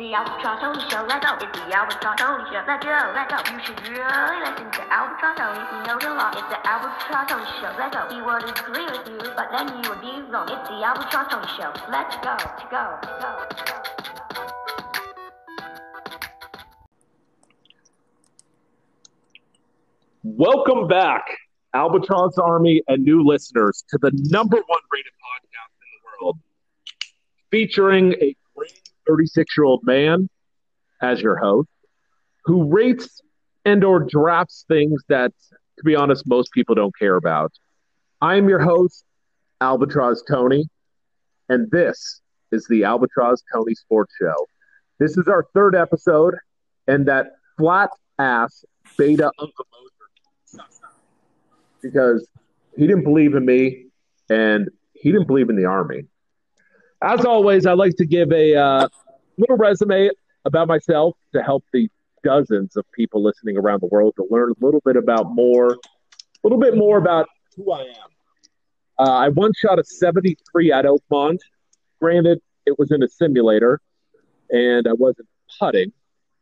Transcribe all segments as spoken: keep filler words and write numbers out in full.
the albatross, holy show, let go. It's the albatross, holy show, let go, let go. You should really listen to albatross, holy. He knows a lot. It's the albatross, holy show, let go. He would agree with you, but then you would be wrong. It's the albatross, holy show. Let's go, to go, to go, to go. Welcome back, Albatross Army and new listeners, to the number one rated podcast in the world, featuring a great thirty-six-year-old man as your host who rates and or drafts things that, to be honest, most people don't care about. I am your host, Albatross Tony, and this is the Albatross Tony Sports Show. This is our third episode, and that flat-ass beta uncle because he didn't believe in me, and he didn't believe in the Army. As always, I'd like to give a uh, little resume about myself to help the dozens of people listening around the world to learn a little bit about more, a little bit more about who I am. Uh, I once shot a seventy-three at Oakmont. Granted, it was in a simulator, and I wasn't putting.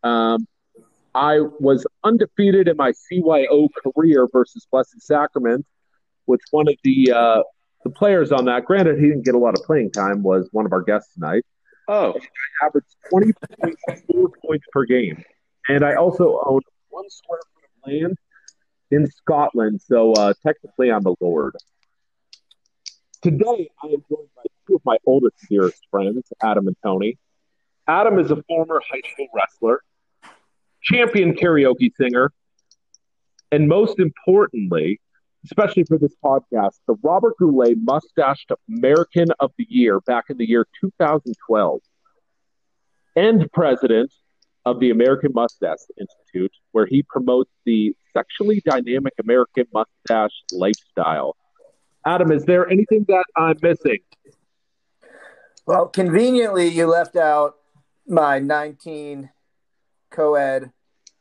Um, I was undefeated in my C Y O career versus Blessed Sacrament, which one of the uh, the players on that, granted he didn't get a lot of playing time, was one of our guests tonight. Oh. And I averaged twenty point four points per game. And I also owned one square foot of land in Scotland, so uh, technically I'm a lord. Today I am joined by two of my oldest dearest friends, Adam and Tony. Adam is a former high school wrestler, champion karaoke singer, and most importantly, especially for this podcast, the Robert Goulet Mustached American of the Year back in the year two thousand twelve, and president of the American Mustache Institute, where he promotes the sexually dynamic American mustache lifestyle. Adam, is there anything that I'm missing? Well, conveniently, you left out my nineteen co-ed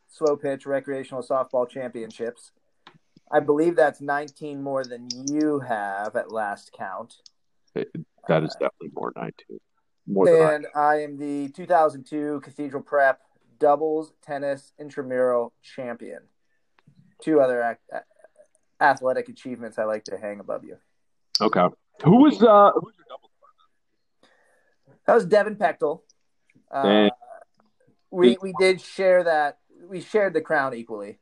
slow pitch recreational softball championships. I believe that's nineteen more than you have at last count. It, that is uh, definitely more nineteen. More and than I. I am the two thousand two Cathedral Prep doubles tennis intramural champion. Two other ac- athletic achievements I like to hang above you. Okay. Who was uh, who was your doubles partner? That was Devin Pechtel. Uh, We we did share that. We shared the crown equally.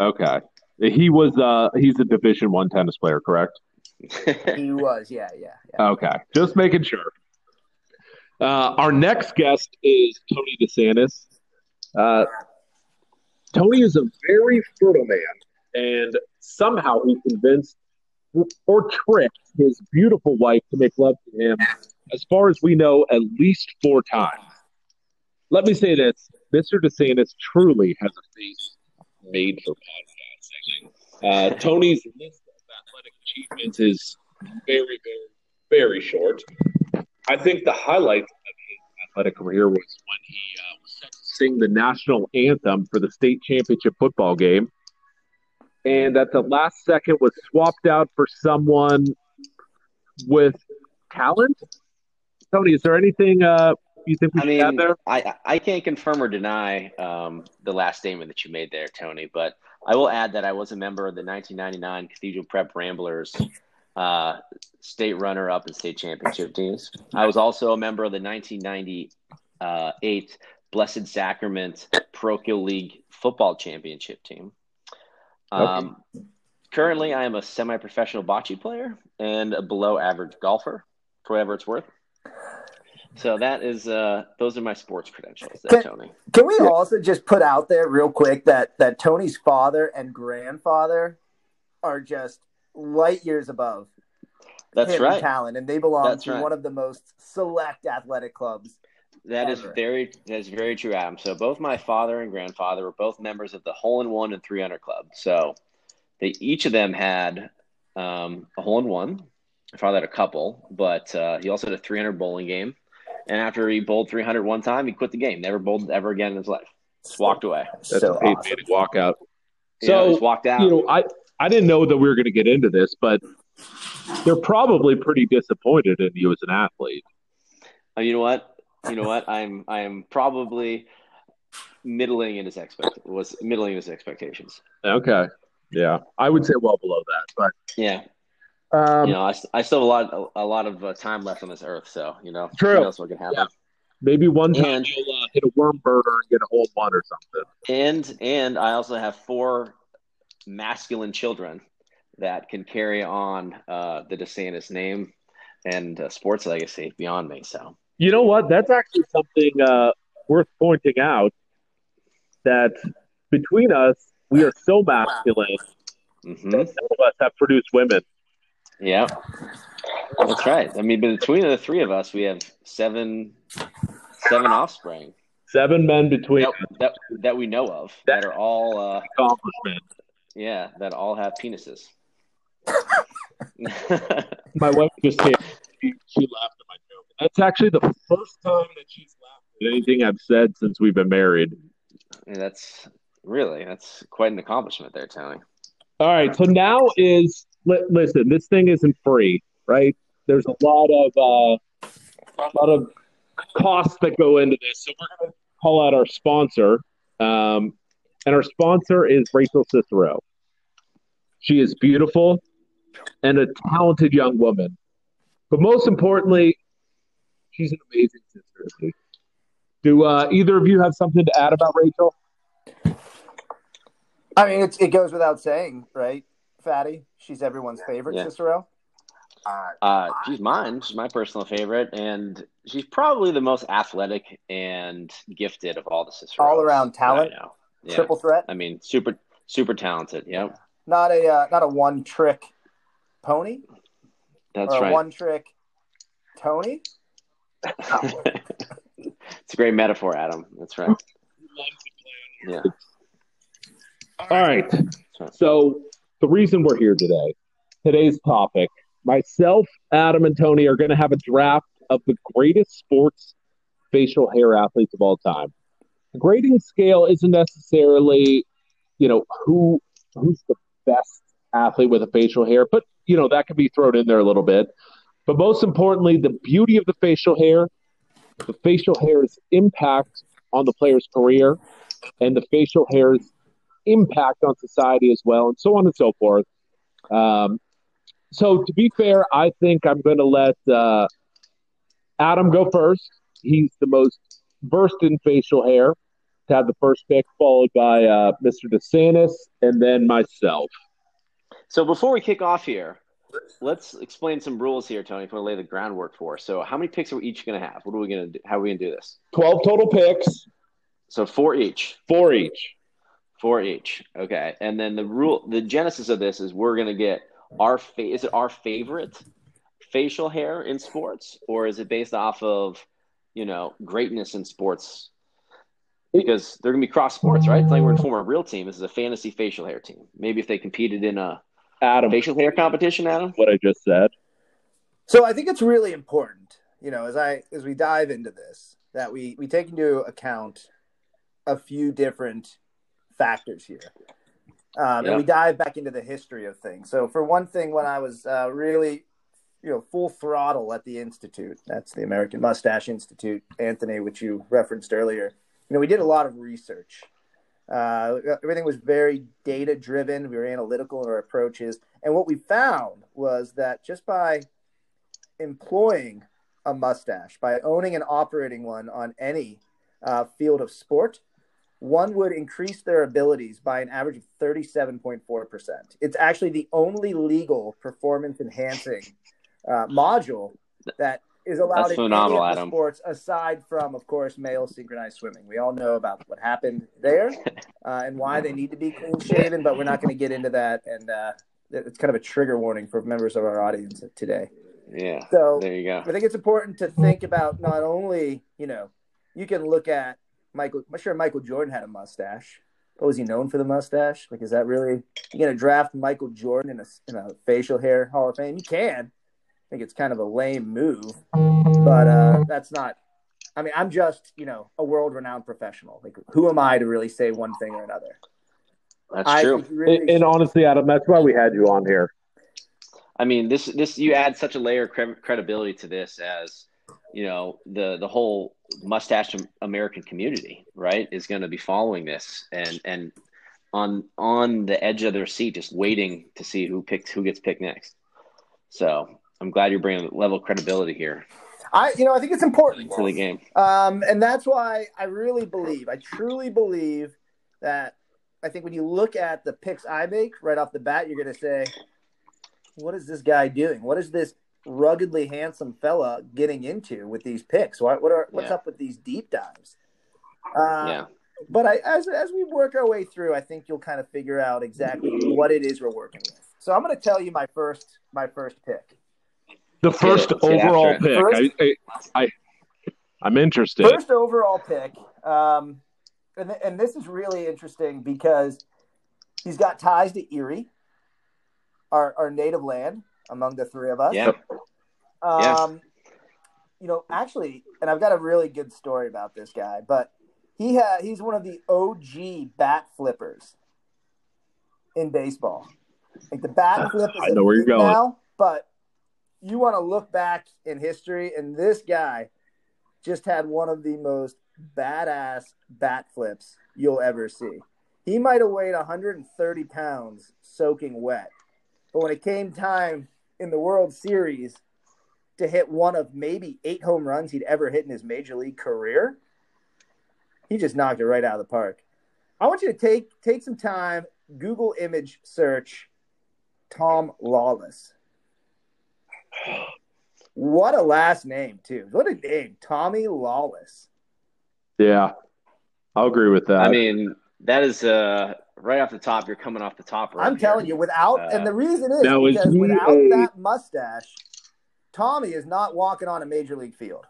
Okay. He was uh he's a Division I tennis player, correct? He was, yeah, yeah, yeah. Okay. Just making sure. Uh, our next guest is Tony DeSantis. Uh, Tony is a very fertile man, and somehow he convinced or tricked his beautiful wife to make love to him, as far as we know, at least four times. Let me say this. Mister DeSantis truly has a face made for podcasting. Uh, Tony's list of athletic achievements is very, very, very short. I think the highlight of his athletic career was when he uh, was set to sing the national anthem for the state championship football game, and at the last second was swapped out for someone with talent. Tony, is there anything uh, – You think we I mean, there? I, I can't confirm or deny um, the last statement that you made there, Tony, but I will add that I was a member of the nineteen ninety-nine Cathedral Prep Ramblers uh, state runner-up and state championship teams. I was also a member of the nineteen ninety-eight Blessed Sacrament parochial league football championship team. Um, okay. Currently, I am a semi-professional bocce player and a below-average golfer, for whatever it's worth. So that is, uh, those are my sports credentials there, can, Tony. Can we also just put out there real quick that, that Tony's father and grandfather are just light years above That's right. talent, and they belong That's to right. one of the most select athletic clubs. That ever. is very, that is very true, Adam. So both my father and grandfather were both members of the hole-in-one and three hundred club. So they each of them had um, a hole-in-one. My father had a couple, but uh, he also had a three hundred bowling game. And after he bowled three hundred one time, he quit the game. Never bowled ever again in his life. Just walked away. That's so a paid awesome. Walk out. So yeah, just walked out. You know, I, I didn't know that we were going to get into this, but they're probably pretty disappointed in you as an athlete. You know what? you know what? I'm I am probably middling in his expect was middling in his expectations. Okay, yeah, I would say well below that, but yeah, um, you know, I, I still have a lot a, a lot of uh, time left on this earth, so you know, true. Who knows what can happen? Yeah. Maybe one time and, you'll uh, hit a worm burner and get a whole one or something. And and I also have four masculine children that can carry on uh, the DeSantis name and uh, sports legacy beyond me. So you know what? That's actually something uh, worth pointing out, that between us, we are so masculine mm-hmm. that none of us have produced women. Yeah, that's right. I mean, between the three of us, we have seven seven offspring. Seven men between that, us. That, that we know of that, that are all uh, accomplishment. Yeah, that all have penises. My wife just came. She, she laughed at my joke. That's actually the first time that she's laughed at anything I've said since we've been married. And that's really that's quite an accomplishment there, Tony. All right, so now is li- listen. This thing isn't free, right? There's a lot of uh, a lot of costs that go into this, so we're going to call out our sponsor. Um, And our sponsor is Rachel Cicero. She is beautiful and a talented young woman. But most importantly, she's an amazing sister. Do uh, either of you have something to add about Rachel? I mean, it's, it goes without saying, right, Fatty? She's everyone's favorite, yeah. Cicero. Uh, she's mine. She's my personal favorite. And she's probably the most athletic and gifted of all the Ciceros. All-around talent. I know. Yeah. Triple threat. I mean, super, super talented. Yep. Not a uh, not a one trick pony. That's or right. One trick Tony. Oh. It's a great metaphor, Adam. That's right. Yeah. All right. So the reason we're here today, today's topic, myself, Adam, and Tony are going to have a draft of the greatest sports facial hair athletes of all time. The grading scale isn't necessarily, you know, who who's the best athlete with a facial hair, but, you know, that could be thrown in there a little bit. But most importantly, the beauty of the facial hair, the facial hair's impact on the player's career, and the facial hair's impact on society as well, and so on and so forth. Um, so, to be fair, I think I'm going to let uh, Adam go first. He's the most versed in facial hair. To have the first pick, followed by uh, Mister DeSantis, and then myself. So before we kick off here, let's explain some rules here, Tony, if we lay the groundwork for. So how many picks are we each going to have? What are we going to do? How are we going to do this? twelve total picks. So four each. Four each. Four each. Okay. And then the rule, the genesis of this is we're going to get our fa- – is it our favorite facial hair in sports, or is it based off of, you know, greatness in sports? Because they're going to be cross sports, right? It's like we're going to form a real team. This is a fantasy facial hair team. Maybe if they competed in a Adam, facial hair competition, Adam? What I just said. So I think it's really important, you know, as I as we dive into this, that we, we take into account a few different factors here. Um, yeah. And we dive back into the history of things. So for one thing, when I was uh, really, you know, full throttle at the Institute, that's the American Mustache Institute, Anthony, which you referenced earlier, you know, we did a lot of research. Uh, everything was very data-driven. We were analytical in our approaches. And what we found was that just by employing a mustache, by owning and operating one on any uh, field of sport, one would increase their abilities by an average of thirty-seven point four percent. It's actually the only legal performance-enhancing uh, module that is allowed That's in phenomenal, any of the Adam. sports aside from, of course, male synchronized swimming. We all know about what happened there uh, and why they need to be clean-shaven, but we're not going to get into that. And uh, it's kind of a trigger warning for members of our audience today. Yeah, so there you go. I think it's important to think about not only, you know, you can look at Michael. I'm sure Michael Jordan had a mustache. But was he known for the mustache? Like, is that really – you're going to draft Michael Jordan in a, in a facial hair Hall of Fame? You can. I think it's kind of a lame move, but uh, that's not – I mean, I'm just, you know, a world-renowned professional. Like, who am I to really say one thing or another? That's I true. Really and, and honestly, Adam, that's why we had you on here. I mean, this – this you add such a layer of credibility to this as you know, the, the whole mustache American community, right, is going to be following this and, and on, on the edge of their seat, just waiting to see who picks, who gets picked next. So I'm glad you're bringing level of credibility here. I, you know, I think it's important. It's a game. Um, and that's why I really believe, I truly believe that I think when you look at the picks I make right off the bat, you're going to say, what is this guy doing? What is this ruggedly handsome fella getting into with these picks? What, what are, what's yeah. up with these deep dives? Um, yeah. But I, as as we work our way through, I think you'll kind of figure out exactly what it is we're working with. So I'm going to tell you my first my first pick. The first yeah, overall yeah, pick. First, I, I, I, I'm interested. First overall pick. Um, and, and this is really interesting because he's got ties to Erie, our, our native land, among the three of us. Yeah. Um, yeah. You know, actually, and I've got a really good story about this guy, but he ha- he's one of the O G bat flippers in baseball. Like the bat flip is I know where you're going now, but you want to look back in history, and this guy just had one of the most badass bat flips you'll ever see. He might have weighed one hundred thirty pounds soaking wet. But when it came time in the World Series to hit one of maybe eight home runs he'd ever hit in his major league career, he just knocked it right out of the park. I want you to take take some time, Google image search Tom Lawless. What a last name, too. What a name, Tommy Lawless. Yeah, I'll agree with that. I mean, that is uh, right off the top. You're coming off the top right I'm here. Telling you, without uh, – and the reason is because without a... that mustache, Tommy is not walking on a major league field.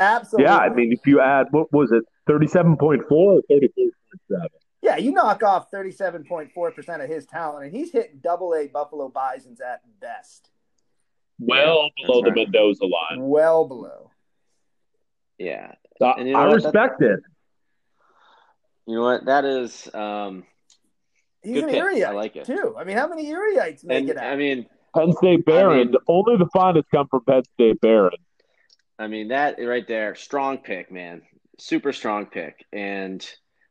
Absolutely. Yeah, I mean, if you add – what was it, thirty-seven point four or thirty-three point seven? Yeah, you knock off thirty-seven point four percent of his talent, and he's hitting double-A Buffalo Bisons at best. Well yeah, below the right. Mendoza line. Well below. Yeah. So and you know I what? respect That's, it. You know what? That is um, He's an Erieite, I like it. too. I mean, how many Erieites make and, it out? I mean, Penn State Barron. I mean, only the finest come from Penn State Barron. I mean, that right there, strong pick, man. Super strong pick. And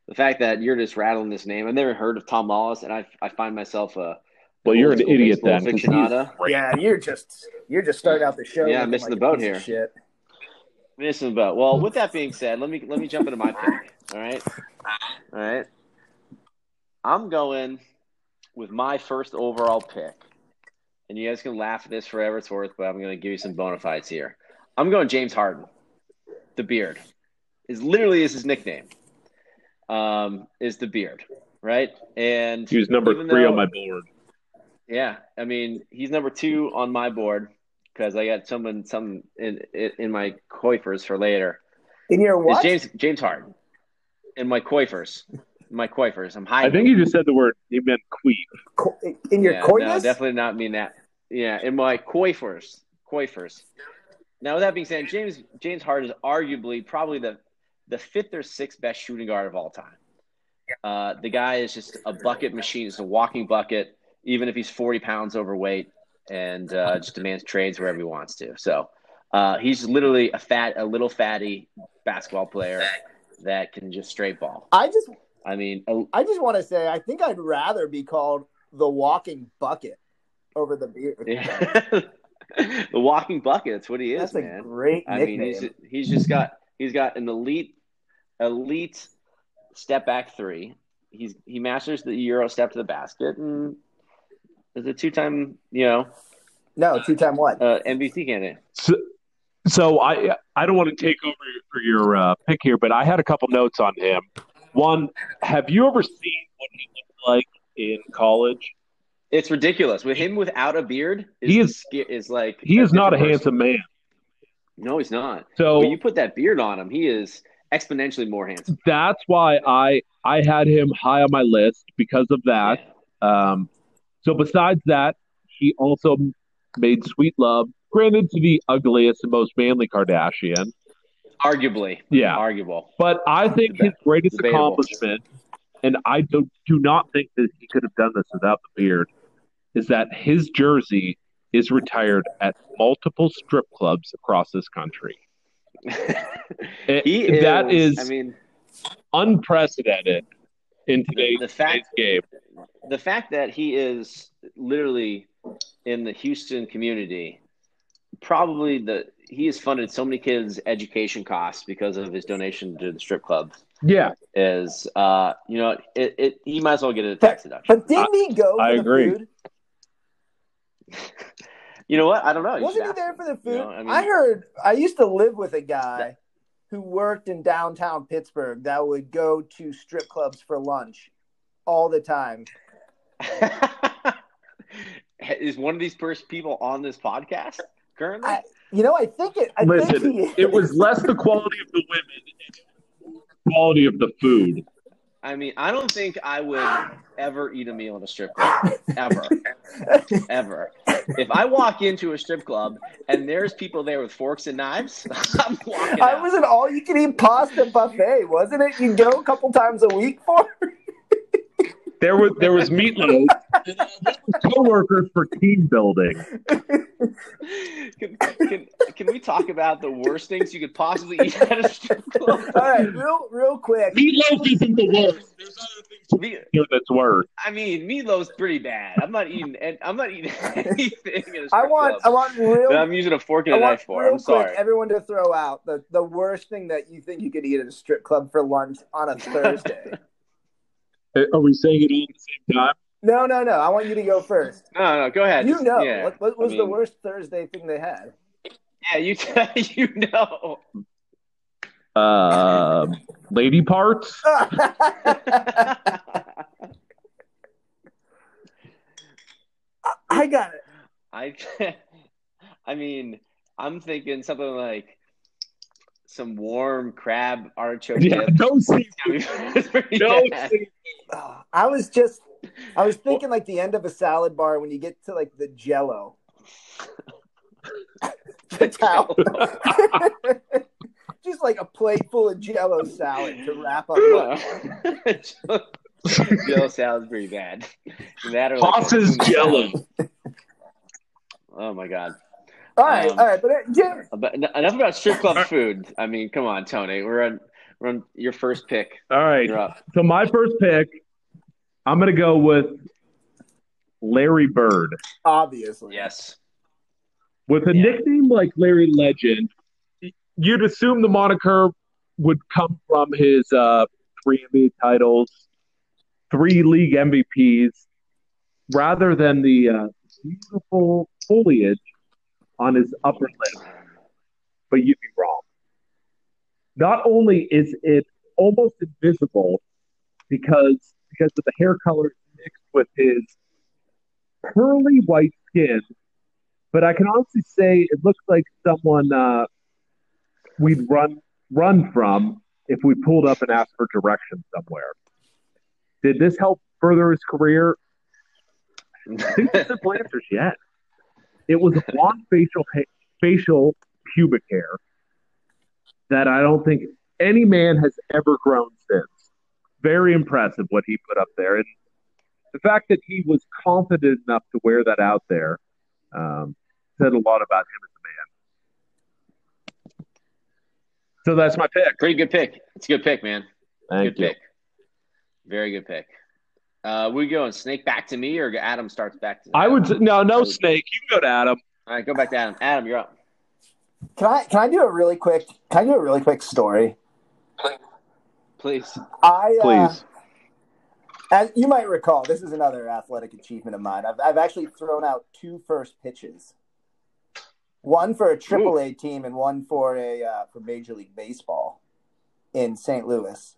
the fact that you're just rattling this name, I've never heard of Tom Lawless, and I I find myself a well, you're an idiot then. Yeah, you're just you're just starting out the show. Yeah, missing like the boat here. Shit. Missing the boat. Well, with that being said, let me let me jump into my pick. All right, all right. I'm going with my first overall pick, and you guys can laugh at this forever it's worth, but I'm going to give you some bona fides here. I'm going James Harden, the Beard. Is literally is his nickname. Um, is the Beard, right? And he was number three though, on my board. Yeah, I mean, he's number two on my board because I got someone some in, in in my coifers for later. In your what? It's James James Harden in my coifers, my coifers. I'm hiding. I think you just said the word. You meant queef. Co- in your yeah, coifers? No, definitely not mean that. Yeah, in my coifers, coifers. Now, with that being said, James James Harden is arguably probably the the fifth or sixth best shooting guard of all time. Uh, the guy is just a bucket machine. It's a walking bucket, even if he's forty pounds overweight and uh, just demands trades wherever he wants to. So uh, he's literally a fat, a little fatty basketball player that can just straight ball. I just, I mean, a, I just want to say, I think I'd rather be called the walking bucket over the Beard. Yeah. The walking bucket. That's what he is, that's man. That's a great nickname. I mean, he's, he's just got, he's got an elite, elite step back three. He's he masters the Euro step to the basket, and is a two time you know, no two time what uh, M V P candidate. So, so I I don't want to take over for your uh, pick here, but I had a couple notes on him. One, have you ever seen what he looked like in college? It's ridiculous. With him without a beard, is he is is like he is not a person. Handsome man. No, he's not. So when you put that beard on him, he is exponentially more handsome. That's why I I had him high on my list because of that. Yeah. Um, so besides that, he also made sweet love, granted to the ugliest and most manly Kardashian. Arguably. Yeah. Arguable. But I think his greatest Debatable. accomplishment, and I do, do not think that he could have done this without the beard, is that his jersey is retired at multiple strip clubs across this country. it, he is, that is, I mean, unprecedented in today's, the fact, today's game. The fact that he is literally in the Houston community, probably the he has funded so many kids' education costs because of his donation to the strip club. Yeah, is uh, you know, it, it he might as well get a tax deduction. But didn't he go? I, for I the agree. Food? You know what? I don't know. You Wasn't he there for the food? You know, I, mean, I heard. I used to live with a guy that, who worked in downtown Pittsburgh that would go to strip clubs for lunch all the time. Is one of these first people on this podcast currently? I, you know, I think it. I Listen, think he is. It was less the quality of the women, quality of the food. I mean, I don't think I would ever eat a meal in a strip club, ever, ever. If I walk into a strip club and there's people there with forks and knives, I'm walking out. I was an all-you-can-eat pasta buffet, wasn't it? You go a couple times a week for. There was there was meatloaf. Co-workers for team building. Can, can, can we talk about the worst things you could possibly eat at a strip club? All right, real real quick. Meatloaf isn't the worst. There's other things to Me- do that's worse. I mean, meatloaf's pretty bad. I'm not eating. And I'm not eating anything. At a strip I want. Club. I want real. But I'm using a fork and I a knife for. I'm sorry. Quick, everyone to throw out the the worst thing that you think you could eat at a strip club for lunch on a Thursday. Are we saying it all at the same time? No, no, no. I want you to go first. No, no, go ahead. You know. Yeah. What, what was I mean, the worst Thursday thing they had? Yeah, you t- you know. Uh, lady parts? I got it. I, I mean, I'm thinking something like some warm crab artichoke. Yeah, no seafood. no seafood. I was just, I was thinking like the end of a salad bar when you get to like the Jello. the towel. Just like a plate full of Jello salad to wrap up. Jello salad's pretty bad. That or Hosses like Jello. Oh my god. All right, um, all right, but, yeah. but enough about strip club right. food. I mean, come on, Tony. We're on, we're on your first pick. All right. So my first pick, I'm going to go with Larry Bird. Obviously. Yes. With a yeah. nickname like Larry Legend, you'd assume the moniker would come from his uh, three N B A titles, three league M V Ps, rather than the uh, beautiful foliage on his upper lip, but you'd be wrong. Not only is it almost invisible because because of the hair color mixed with his pearly white skin, but I can honestly say it looks like someone uh, we'd run run from if we pulled up and asked for directions somewhere. Did this help further his career? I think the simple answer is yes. It was blonde facial facial pubic hair that I don't think any man has ever grown since. Very impressive what he put up there. And the fact that he was confident enough to wear that out there um, said a lot about him as a man. So that's my pick. Pretty good pick. It's a good pick, man. Thank good you. Pick. Very good pick. Uh, we going Snake back to me, or Adam starts back to me? I would say, no, no Snake. You can go to Adam. All right, go back to Adam. Adam, you're up. Can I can I do a really quick? Can I do a really quick story? Please, I uh, please. As you might recall, this is another athletic achievement of mine. I've I've actually thrown out two first pitches, one for a Triple A team and one for a uh, for Major League Baseball in Saint Louis.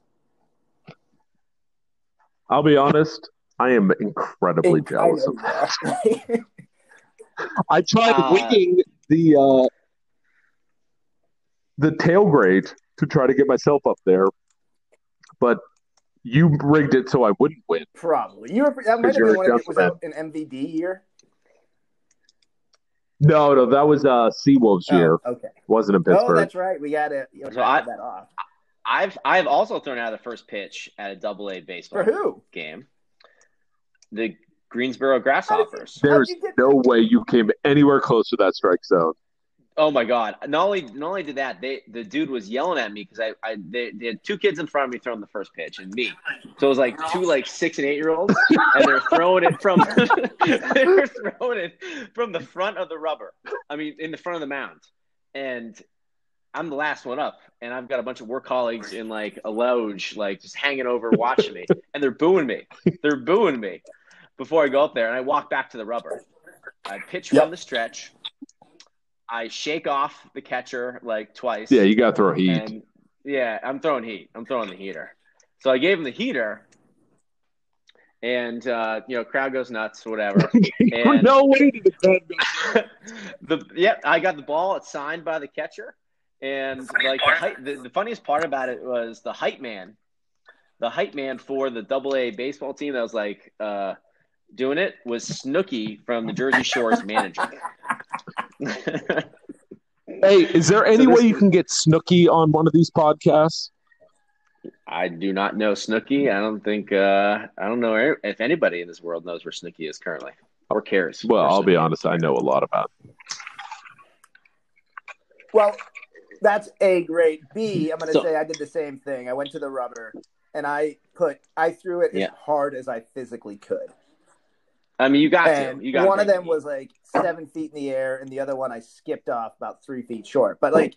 I'll be honest, I am incredibly Inc- jealous of that. I tried uh, winging the uh, the tail grate to try to get myself up there, but you rigged it so I wouldn't win. Probably. You were, that might have been one of, was that an M V D year? No, no, that was uh, Seawolves oh, year. Okay. It wasn't in Pittsburgh. Oh, that's right. We got to so that off. I've I've also thrown out the first pitch at a double A baseball For who? game. The Greensboro Grasshoppers. There's no way you came anywhere close to that strike zone. Oh my God! Not only not only did that, they the dude was yelling at me because I, I they, they had two kids in front of me throwing the first pitch and me, so it was like two like six and eight year olds, and they're throwing it from they're throwing it from the front of the rubber. I mean, in the front of the mound, and I'm the last one up, and I've got a bunch of work colleagues in like a lounge, like just hanging over watching me, and they're booing me, they're booing me, before I go up there, and I walk back to the rubber. I pitch yep. from the stretch. I shake off the catcher like twice. Yeah, you got to throw heat. And, yeah, I'm throwing heat. I'm throwing the heater. So I gave him the heater, and, uh, you know, crowd goes nuts, whatever. And no way did the crowd go nuts. Yep, yeah, I got the ball. It's signed by the catcher. And, the like, the, height, the, the funniest part about it was the hype man, the hype man for the double A baseball team that was, like, uh, doing it was Snooki from the Jersey Shore's manager. Hey, is there any so way you can get Snooki on one of these podcasts? I do not know Snooki. I don't think uh, I don't know if anybody in this world knows where Snooki is currently or cares. Well, I'll Snooki be honest. I know a lot about him. Well, that's A, great. B, I'm going to so, say I did the same thing. I went to the rubber and I put I threw it yeah. as hard as I physically could. I mean, you got and to. You got one to of them heat. was like seven feet in the air, and the other one I skipped off about three feet short. But like,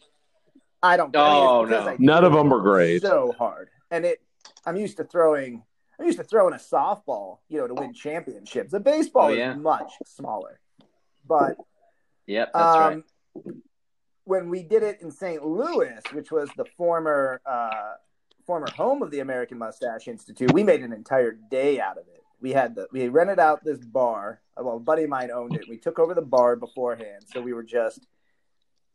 I don't. Oh I mean, no, none of them were great. So hard, and it. I'm used to throwing. I'm used to throwing a softball, you know, to win championships. A baseball oh, yeah. is much smaller, but yep, that's um, right. When we did it in Saint Louis, which was the former uh, former home of the American Mustache Institute, we made an entire day out of it. We had the we rented out this bar. Well, a buddy of mine owned it. We took over the bar beforehand, so we were just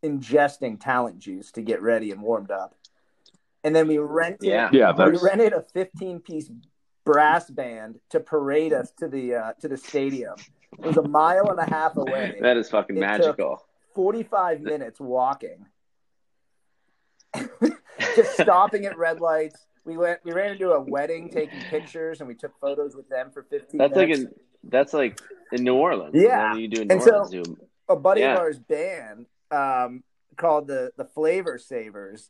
ingesting talent juice to get ready and warmed up. And then we rented yeah, yeah, we rented a fifteen-piece brass band to parade us to the uh, to the stadium. It was a mile and a half away. That is fucking it magical. Took Forty-five minutes walking, just stopping at red lights. We went. We ran into a wedding, taking pictures, and we took photos with them for fifteen. That's minutes. like in that's like in New Orleans. Yeah, you do in New and Orleans. So Zoom. a buddy yeah. of ours band um, called the the Flavor Savers.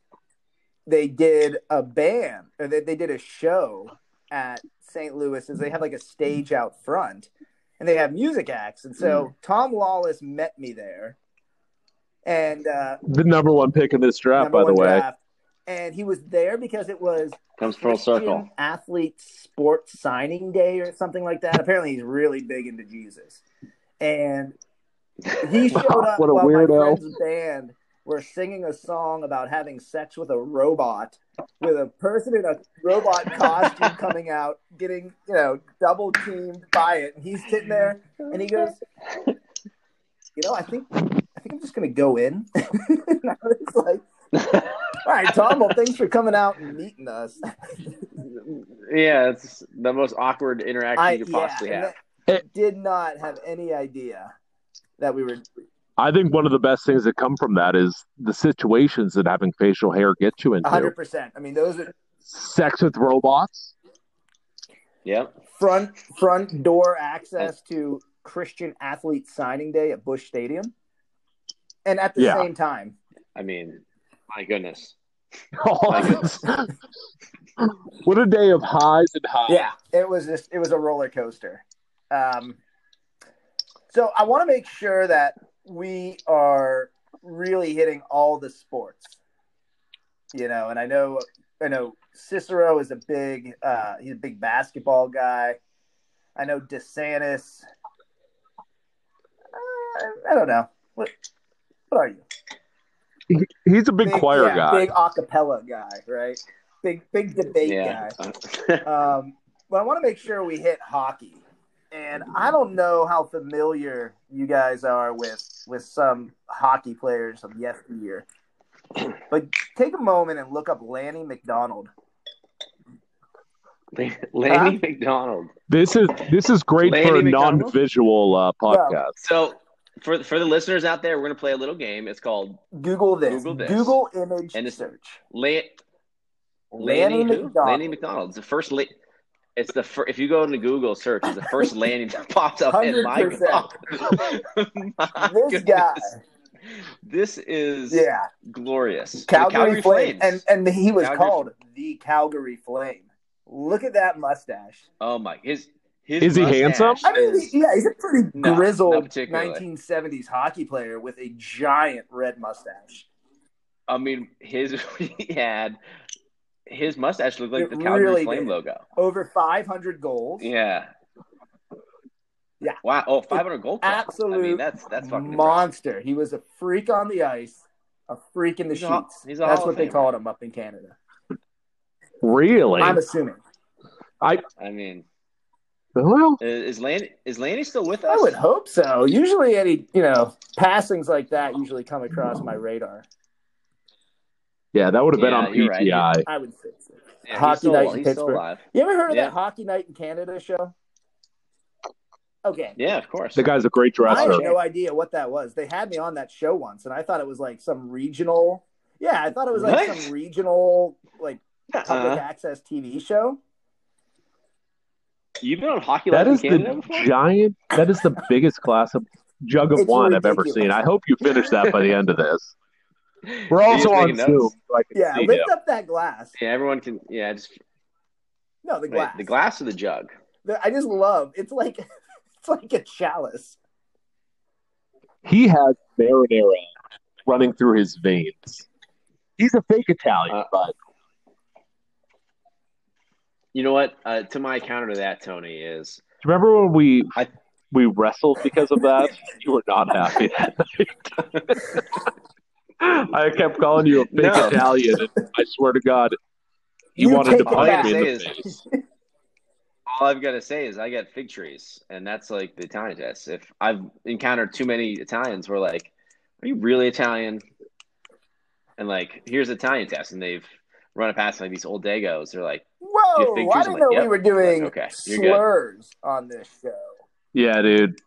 They did a band, or they, they did a show at Saint Louis. They had like a stage out front, and they have music acts. And so mm. Tom Lawless met me there, and uh, the number one pick in this draft, by the way. Draft, And he was there because it was comes full circle athlete sports signing day or something like that. Apparently, he's really big into Jesus, and he showed up what a while weirdo. my friend's band were singing a song about having sex with a robot, with a person in a robot costume coming out, getting you know double teamed by it, and he's sitting there and he goes, "You know, I think I think I'm just gonna go in." And I was like. All right, Tom, well, thanks for coming out and meeting us. Yeah, it's the most awkward interaction I, you could yeah, possibly have. I did not have any idea that we were... I think one of the best things that come from that is the situations that having facial hair gets you into. one hundred percent. I mean, those are... Sex with robots. Yep. Front, front door access to Christian athlete signing day at Busch Stadium. And at the yeah. same time. I mean... My goodness. My goodness. What a day of highs and highs. Yeah, it was just it was a roller coaster. Um, so I want to make sure that we are really hitting all the sports. You know, and I know I know Cicero is a big uh, he's a big basketball guy. I know DeSantis. Uh, I don't know. What what are you? He's a big, big choir yeah, guy. Big acapella guy, right? Big big debate yeah. guy. um, but I want to make sure we hit hockey. And I don't know how familiar you guys are with, with some hockey players of yesteryear. But take a moment and look up Lanny McDonald. Lanny huh? McDonald. This is this is great Lanny for a McDonald? non-visual uh, podcast. Well, so... For for the listeners out there, we're going to play a little game. It's called Google This. Google, this. Google Image and it's Search. La- Lanny, Lanny, McDonald. Lanny McDonald. It's the first la- It's the first, if you go into Google search, it's the first landing that pops up one hundred percent. In my God. my this goodness. guy. This is yeah. glorious. Calgary, Calgary Flame. Flames. And and he was Calgary called F- the Calgary Flame. Look at that mustache. Oh, my. His, his is he handsome? I mean, is, yeah, he's a pretty no, grizzled nineteen seventies hockey player with a giant red mustache. I mean, his he had – his mustache looked like it the Calgary really Flame did. Logo. Over five hundred goals. Yeah. Yeah. Wow. Oh, five hundred goals. Absolute. I mean, that's that's fucking monster. Impressive. He was a freak on the ice, a freak in the he's sheets. All, he's all that's what they called him up in Canada. Really? I'm assuming. I. I mean. Well, is Lanny is Lanny still with us? I would hope so. Usually, any you know passings like that usually come across my radar. Yeah, that would have been yeah, on P T I. Right. I would say so. Yeah, Hockey still, Night in Pittsburgh. You ever heard of yeah. that Hockey Night in Canada show? Okay. Yeah, of course. The guy's a great dresser. I had no idea what that was. They had me on that show once, and I thought it was like some regional. Yeah, I thought it was like what? some regional, like uh-uh. public access T V show. You've been on Hockey Night in Canada That is the before? giant. That is the biggest glass of jug of it's wine ridiculous. I've ever seen. I hope you finish that by the end of this. We're also on Zoom. So yeah, lift you. up that glass. Yeah, everyone can. Yeah, just no the glass. Wait, the glass or the jug. The, I just love. It's like it's like a chalice. He has marinara running through his veins. He's a fake Italian, uh, but you know what? Uh, to my counter to that, Tony is. Do you remember when we? I, we wrestled because of that. You were not happy that night. I kept calling you a big no. Italian, and I swear to God, you, you wanted to bite me in the is, face. All I've got to say is I got fig trees, and that's like the Italian test. If I've encountered too many Italians who are like, are you really Italian? And like, here's the Italian test, and they've run it past like these old dagos. They're like, whoa, I didn't like, know yep. we were doing like, okay, slurs on this show. Yeah, dude.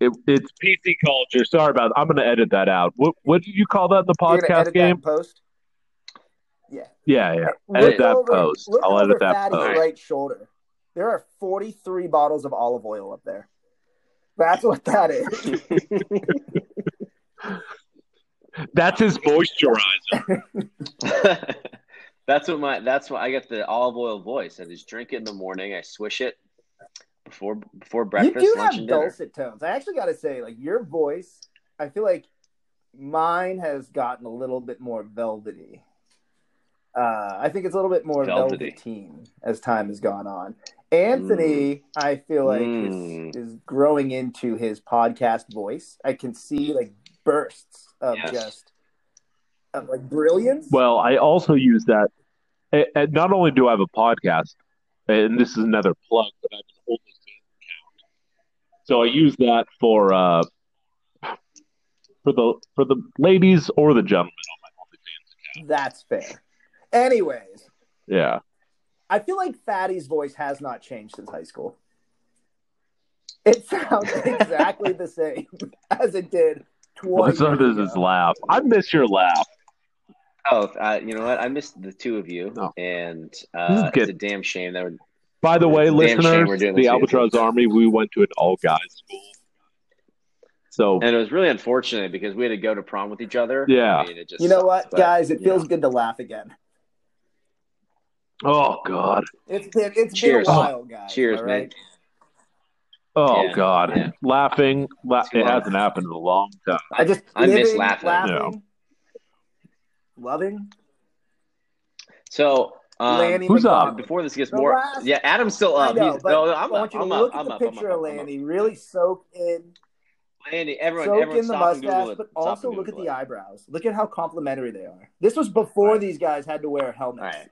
It, it's P C culture. Sorry about that. I'm going to edit that out. What, what did you call that in the podcast game? Post? Yeah. Yeah, yeah. Edit look that over, post. I'll edit that post. Right. right shoulder. There are forty-three bottles of olive oil up there. That's what that is. That's his moisturizer. That's what my. That's why I get the olive oil voice. I just drink it in the morning. I swish it. Before before breakfast, you do lunch have and dulcet tones. I actually got to say, like your voice, I feel like mine has gotten a little bit more velvety. Uh, I think it's a little bit more velvety. velveteen as time has gone on. Anthony, mm. I feel like mm. is, is growing into his podcast voice. I can see like bursts of yes. just of, like brilliance. Well, I also use that. And not only do I have a podcast, and this is another plug, but I've been holding. So I use that for uh, for the for the ladies or the gentlemen on my OnlyFans account. That's fair. Anyways, yeah, I feel like Fatty's voice has not changed since high school. It sounds exactly the same as it did twenty years ago. What's up is his laugh? I miss your laugh. Oh, uh, you know what? I miss the two of you, oh. and uh, it's a damn shame that we're. By the way, listeners, the Albatross Army, we went to an all-guys school. So, and it was really unfortunate because we had to go to prom with each other. Yeah. I mean, it just you know sucks, what, but, guys? It feels know. good to laugh again. Oh, God. It's been, it's Cheers. been a while, guys. Cheers, right? man. Oh, yeah. God. Yeah. Laughing. La- it hasn't happened in a long time. I, just I living, miss laughing. laughing you know. Loving. So... Um, who's McDonald. up? Before this gets the more, last... yeah, Adam's still up. I know, He's... No, no, I'm I want up. you to I'm look up. at the I'm picture up. of Lanny. Really soak in. Lanny, everyone, soak everyone in the mustache, but also look at the eyebrows. Look at how complimentary they are. This was before right. these guys had to wear helmets. Right.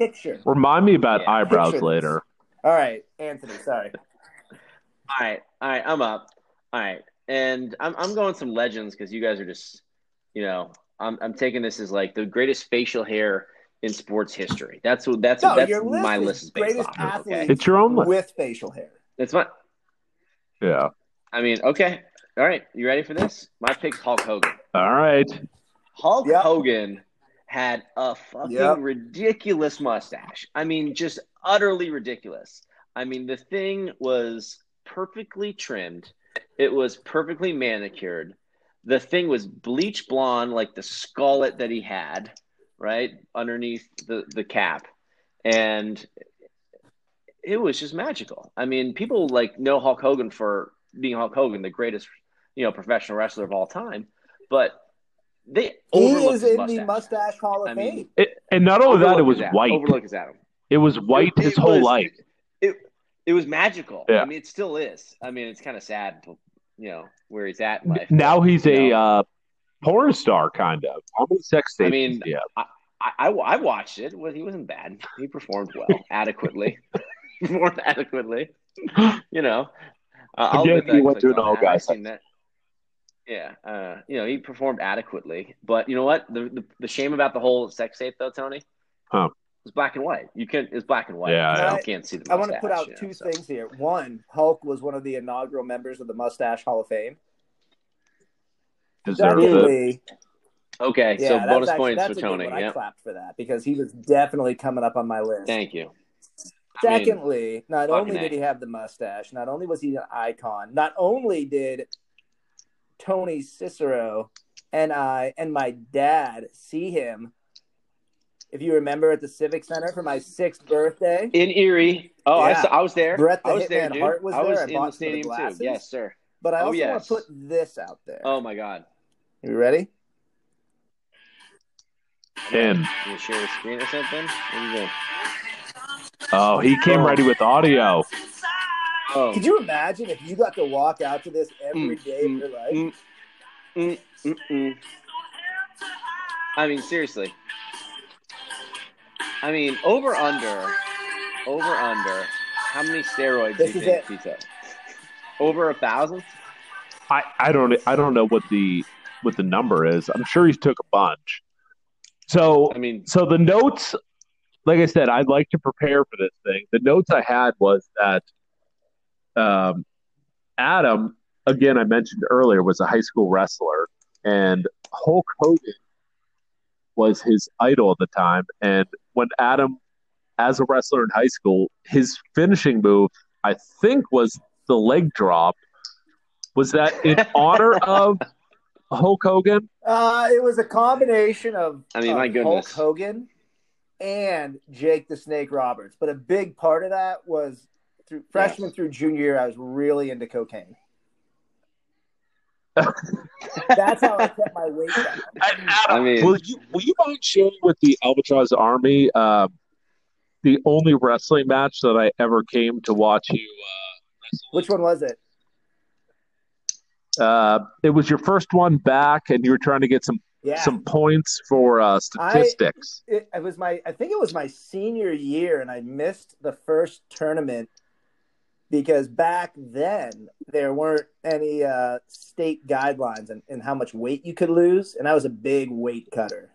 Picture. Remind me about yeah. eyebrows Pictures. later. All right, Anthony. Sorry. all right, all right. I'm up. All right, and I'm I'm going some legends because you guys are just, you know, I'm I'm taking this as like the greatest facial hair in sports history. That's what that's, no, that's list my list is based on. Okay? It's your own list. With facial hair. That's my Yeah. I mean, okay. All right. You ready for this? My pick's Hulk Hogan. All right. Hulk yep. Hogan had a fucking yep. ridiculous mustache. I mean, just utterly ridiculous. I mean, the thing was perfectly trimmed. It was perfectly manicured. The thing was bleach blonde, like the skullet that he had, right, underneath the, the cap. And it was just magical. I mean, people, like, know Hulk Hogan for being Hulk Hogan, the greatest, you know, professional wrestler of all time. But they overlooked his mustache. He is in the Mustache Hall of Fame. And not only that, it was white. Overlook is Adam. It was white his whole life. It it was magical. Yeah. I mean, it still is. I mean, it's kind of sad, you know, where he's at in life. Now he's a uh, porn star, kind of. Almost sex tape. I mean, yeah. I, I, I watched it. He wasn't bad. He performed well, adequately. More adequately, you know. Uh, I'll yeah, he went through the whole guy. Yeah, uh, you know, he performed adequately. But you know what? The the, the shame about the whole sex tape, though, Tony, huh. It's black and white. You can it's black and white. Yeah, I, I can't see the. Mustache, I want to put out you know, two so. things here. One, Hulk was one of the inaugural members of the Mustache Hall of Fame. Deservedly. Okay, yeah, so bonus actually, points for Tony. Yep. I clapped for that because he was definitely coming up on my list. Thank you. Secondly, I mean, not only did he have the mustache, not only was he an icon, not only did Tony Cicero and I and my dad see him, if you remember, at the Civic Center for my sixth birthday. In Erie. Oh, yeah. I, saw, I was there. Brett the I was Hitman there, dude. Hart was I was there. in I bought the stadium, the too. Yes, sir. But I also oh, yes. want to put this out there. Oh, my God. Are you ready? Tim. Can you share the screen or something? What are you doing? Oh, he came oh. ready with audio. Oh. Could you imagine if you got to walk out to this every mm, day mm, of your life? Mm, mm, mm, mm. I mean, seriously. I mean, over under, over under. How many steroids this do you think it. he took? Over a thousand? I, I don't I don't know what the what the number is. I'm sure he took a bunch. So I mean, so the notes. Like I said, I'd like to prepare for this thing. The notes I had was that um, Adam, again, I mentioned earlier, was a high school wrestler, and Hulk Hogan was his idol at the time. And when Adam, as a wrestler in high school, his finishing move, I think, was the leg drop. Was that in honor of Hulk Hogan? Uh, it was a combination of I mean, uh, my goodness. Hulk Hogan and Jake the Snake Roberts. But a big part of that was through freshman yes. through junior year, I was really into cocaine. That's how I kept my weight down. Adam, I mean, will you will you mind sharing with the Albatross Army uh, the only wrestling match that I ever came to watch you uh, wrestle? Which one was it? Uh, it was your first one back, and you were trying to get some Yeah. some points for uh, statistics. I, it, it was my, I think it was my senior year, and I missed the first tournament because back then there weren't any uh, state guidelines in, in how much weight you could lose, and I was a big weight cutter.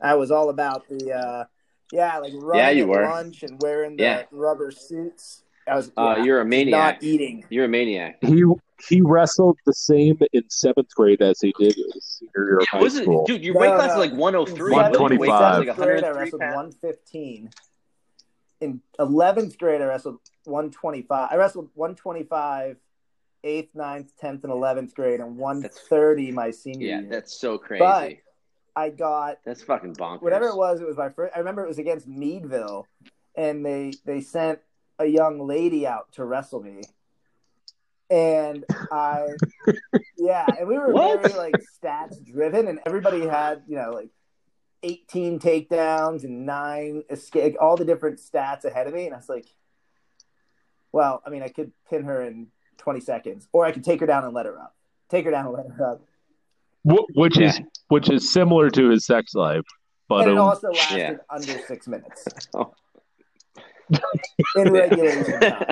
I was all about the, uh, yeah, like running yeah, lunch and wearing the yeah. rubber suits. I was uh, yeah, you're a maniac. Not eating. You're a maniac. He he wrestled the same in seventh grade as he did in senior year of high school. Dude, your no, weight class no. is like one oh three. one twenty-five. Like one oh three I wrestled pounds. one fifteen. In eleventh grade, I wrestled one twenty-five. I wrestled one twenty-five, eighth, ninth, tenth, and eleventh grade, and one thirty that's, my senior yeah, year. Yeah, that's so crazy. But I got... That's fucking bonkers. Whatever it was, it was my first... I remember it was against Meadville, and they, they sent a young lady out to wrestle me, and I, yeah, and we were what? very like stats driven, and everybody had, you know, like eighteen takedowns and nine escape, all the different stats ahead of me, and I was like, well, I mean, I could pin her in twenty seconds, or I could take her down and let her up, take her down and let her up, which yeah. is which is similar to his sex life, but and it um, also lasted yeah. under six minutes. oh. In regulation time.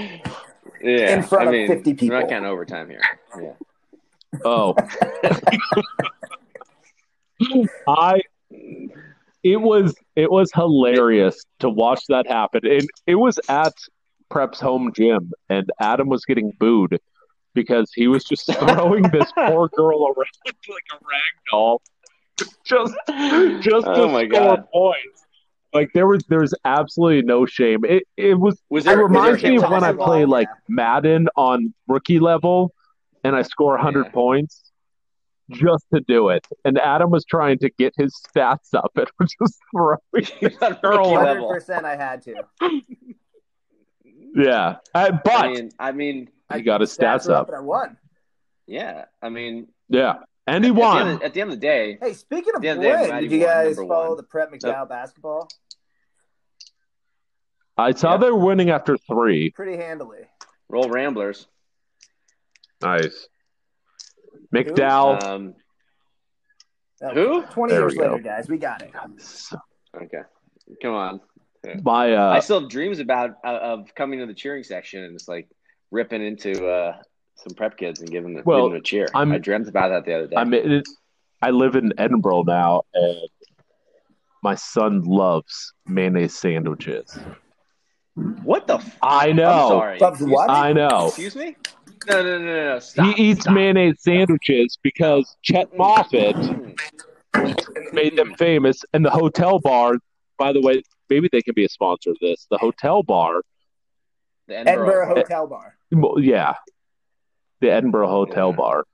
Yeah. In front I mean, of fifty people. We're not counting overtime here. Yeah. Oh. I it was it was hilarious to watch that happen. And it was at Prep's home gym, and Adam was getting booed because he was just throwing this poor girl around like a rag doll. just just oh to score points. Like there was there was absolutely no shame. It it was, was there, it reminds was me of when I play ball? like yeah. Madden on rookie level and I score a hundred yeah. points just to do it. And Adam was trying to get his stats up and was just throwing one hundred percent I had to. Yeah. I, but I mean I mean you got his stats up. And I won. Yeah. I mean Yeah. And he won. At the, of, at the end of the day. Hey, speaking of win, did you guys follow one. the Prep McDowell yep. basketball? I saw yep. they were winning after three. Pretty handily. Roll Ramblers. Nice. McDowell. Who? Um, who? twenty there years later, guys. We got it. Okay. Come on. My, uh, I still have dreams about uh, of coming to the cheering section and just like ripping into uh, some Prep kids and giving them, well, giving them a cheer. I'm, I dreamt about that the other day. I'm, it, I live in Edinboro now, and my son loves mayonnaise sandwiches. What the fuck? I know. I'm sorry. What? I know. Excuse me? No, no, no, no. Stop, he eats stop. mayonnaise sandwiches because Chet Moffitt made them famous. And the hotel bar, by the way, maybe they can be a sponsor of this. The hotel bar. The Edinboro Hotel Bar. Yeah. The Edinboro Hotel yeah. Bar.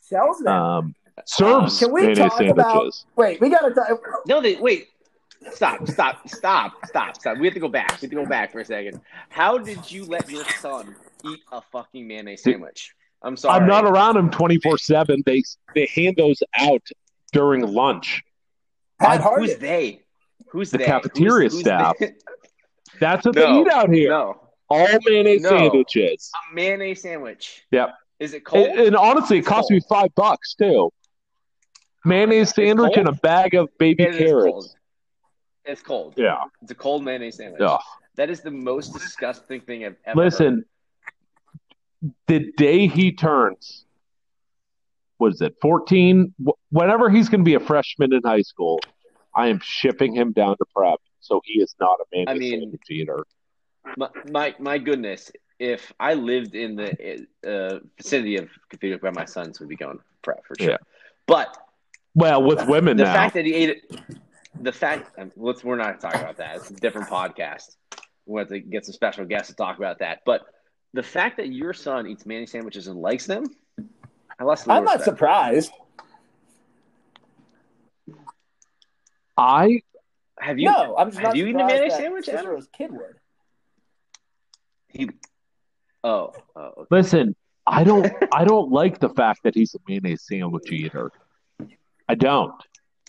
Sells them. Um, serves um, can we mayonnaise talk sandwiches. About, wait, we got to talk. No, they, wait. Stop, stop, stop, stop, stop. We have to go back. We have to go back for a second. How did you let your son eat a fucking mayonnaise sandwich? I'm sorry. I'm not around him twenty-four seven. They they hand those out during lunch. How hard who's they? Who's the they? cafeteria who's, who's staff? They? That's what no, they eat out here. No. All mayonnaise no. sandwiches. A mayonnaise sandwich. Yep. Is it cold? And, and honestly, it cost me five bucks too. Mayonnaise sandwich and a bag of baby it carrots. It's cold. Yeah. It's a cold mayonnaise sandwich. Yeah. That is the most disgusting thing I've ever Listen, heard. The day he turns, what is it, fourteen? Whenever he's going to be a freshman in high school, I am shipping him down to Prep, so he is not a mayonnaise I mean, sandwich eater. My, my, my goodness, if I lived in the uh, vicinity of Cathedral Prep, my sons would be going to Prep for sure. Yeah. But Well, with women the now. The fact that he ate it – The fact – let's we're not talking about that. It's a different podcast. We'll have to get some special guests to talk about that. But the fact that your son eats mayonnaise sandwiches and likes them, I lost the I'm not surprised. I – Have you no, I'm just have not you eaten a mayonnaise sandwich? I was kid word. He – oh. oh okay. Listen, I don't I don't like the fact that he's a mayonnaise sandwich eater. I don't.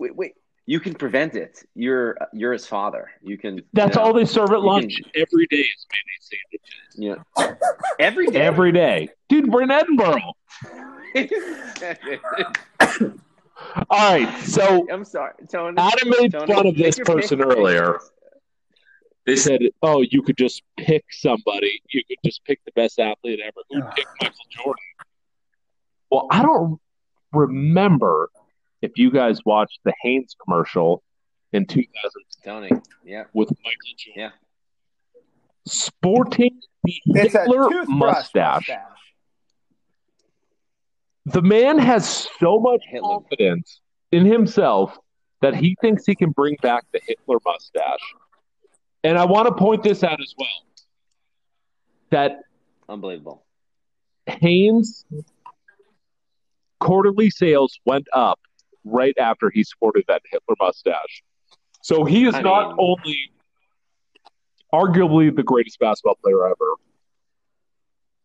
Wait, wait. You can prevent it. You're you're his father. You can. That's you know, all they serve at lunch can, every day is mayonnaise sandwiches. Yeah, every day. Every day, dude. We're in Edinboro. All right, so I'm sorry, Tony. Adam made Tony, fun of this person earlier. Pictures. They said, "Oh, you could just pick somebody. You could just pick the best athlete ever." Who picked Michael Jordan? Well, I don't remember. If you guys watched the Haynes commercial in two thousand, yeah, with Michael Jordan, yeah, sporting the it's Hitler mustache. mustache, the man has so much Hitler. confidence in himself that he thinks he can bring back the Hitler mustache. And I want to point this out as well: that unbelievable Haynes quarterly sales went up right after he sported that Hitler mustache. So he is I not mean, only arguably the greatest basketball player ever,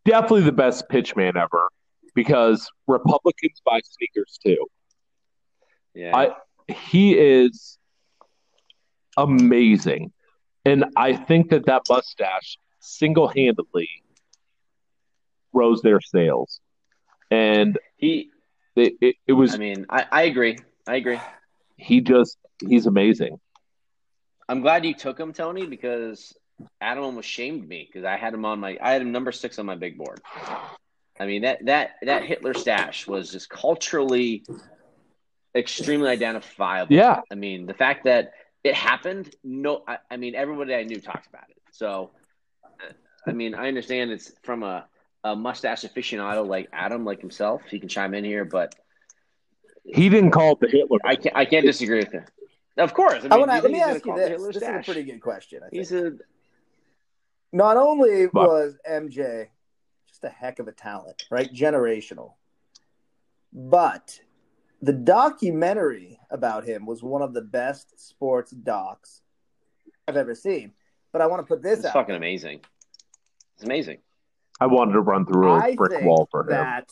definitely the best pitchman ever, because Republicans buy sneakers too. Yeah, I, he is amazing. And I think that that mustache single-handedly rose their sales. And he... It, it, it was. I mean, I, I agree. I agree. He just, he's amazing. I'm glad you took him, Tony, because Adam almost shamed me because I had him on my, I had him number six on my big board. I mean, that, that, that Hitler stash was just culturally extremely identifiable. Yeah. I mean, the fact that it happened, no, I, I mean, everybody I knew talks about it. So, I mean, I understand it's from a, a mustache aficionado like Adam, like himself, he can chime in here, but He didn't call it the Hitler. I can't, I can't disagree with him. Of course. I mean, I wanna, let me ask you this. This stash. is a pretty good question. I think. He's a... Not only but, was M J just a heck of a talent, right? Generational. But the documentary about him was one of the best sports docs I've ever seen. But I want to put this it's out. It's fucking amazing. It's amazing. I wanted to run through a I brick wall for him. That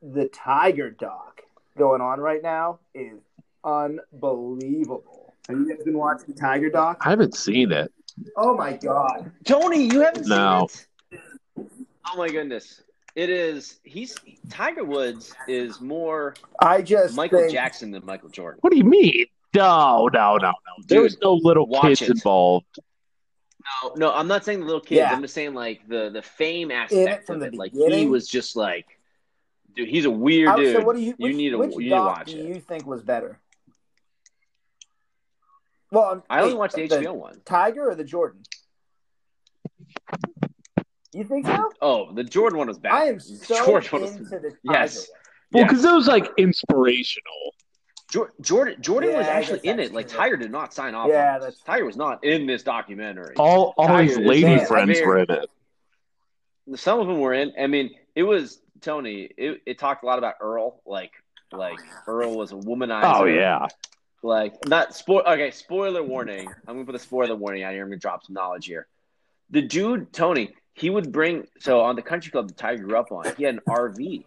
the Tiger doc going on right now is unbelievable. Have you guys been watching the Tiger doc? I haven't seen it. Oh my God, Tony, you haven't no. seen it? Oh my goodness, it is. He's Tiger Woods is more. I just Michael think... Jackson than Michael Jordan. What do you mean? No, no, no, no. There's no little kids it. involved. No, no, I'm not saying the little kids. Yeah. I'm just saying like the the fame aspect it from of it. The like beginning. He was just like, dude, he's a weird dude. Say, what do you? Which, you need to you need to watch do it. You think was better? Well, I only watched the H B O one. Tiger or the Jordan? You think so? Oh, the Jordan one was bad. I am so Jordan into was... the Tiger yes. one. Well, because yes. it was like inspirational. Jordan, Jordan, Jordan yeah, was actually in it. True. Like Tiger did not sign off. Yeah, on that's... Tiger was not in this documentary. All, all Tiger, his lady yeah, friends were in it. Some of them were in. I mean, it was Tony. It, it talked a lot about Earl. Like, like Earl was a womanizer. Oh yeah. Like, not spoil. Okay, spoiler warning. I'm gonna put a spoiler warning out here. I'm gonna drop some knowledge here. The dude, Tony, he would bring so on the country club the Tiger grew up on. He had an R V,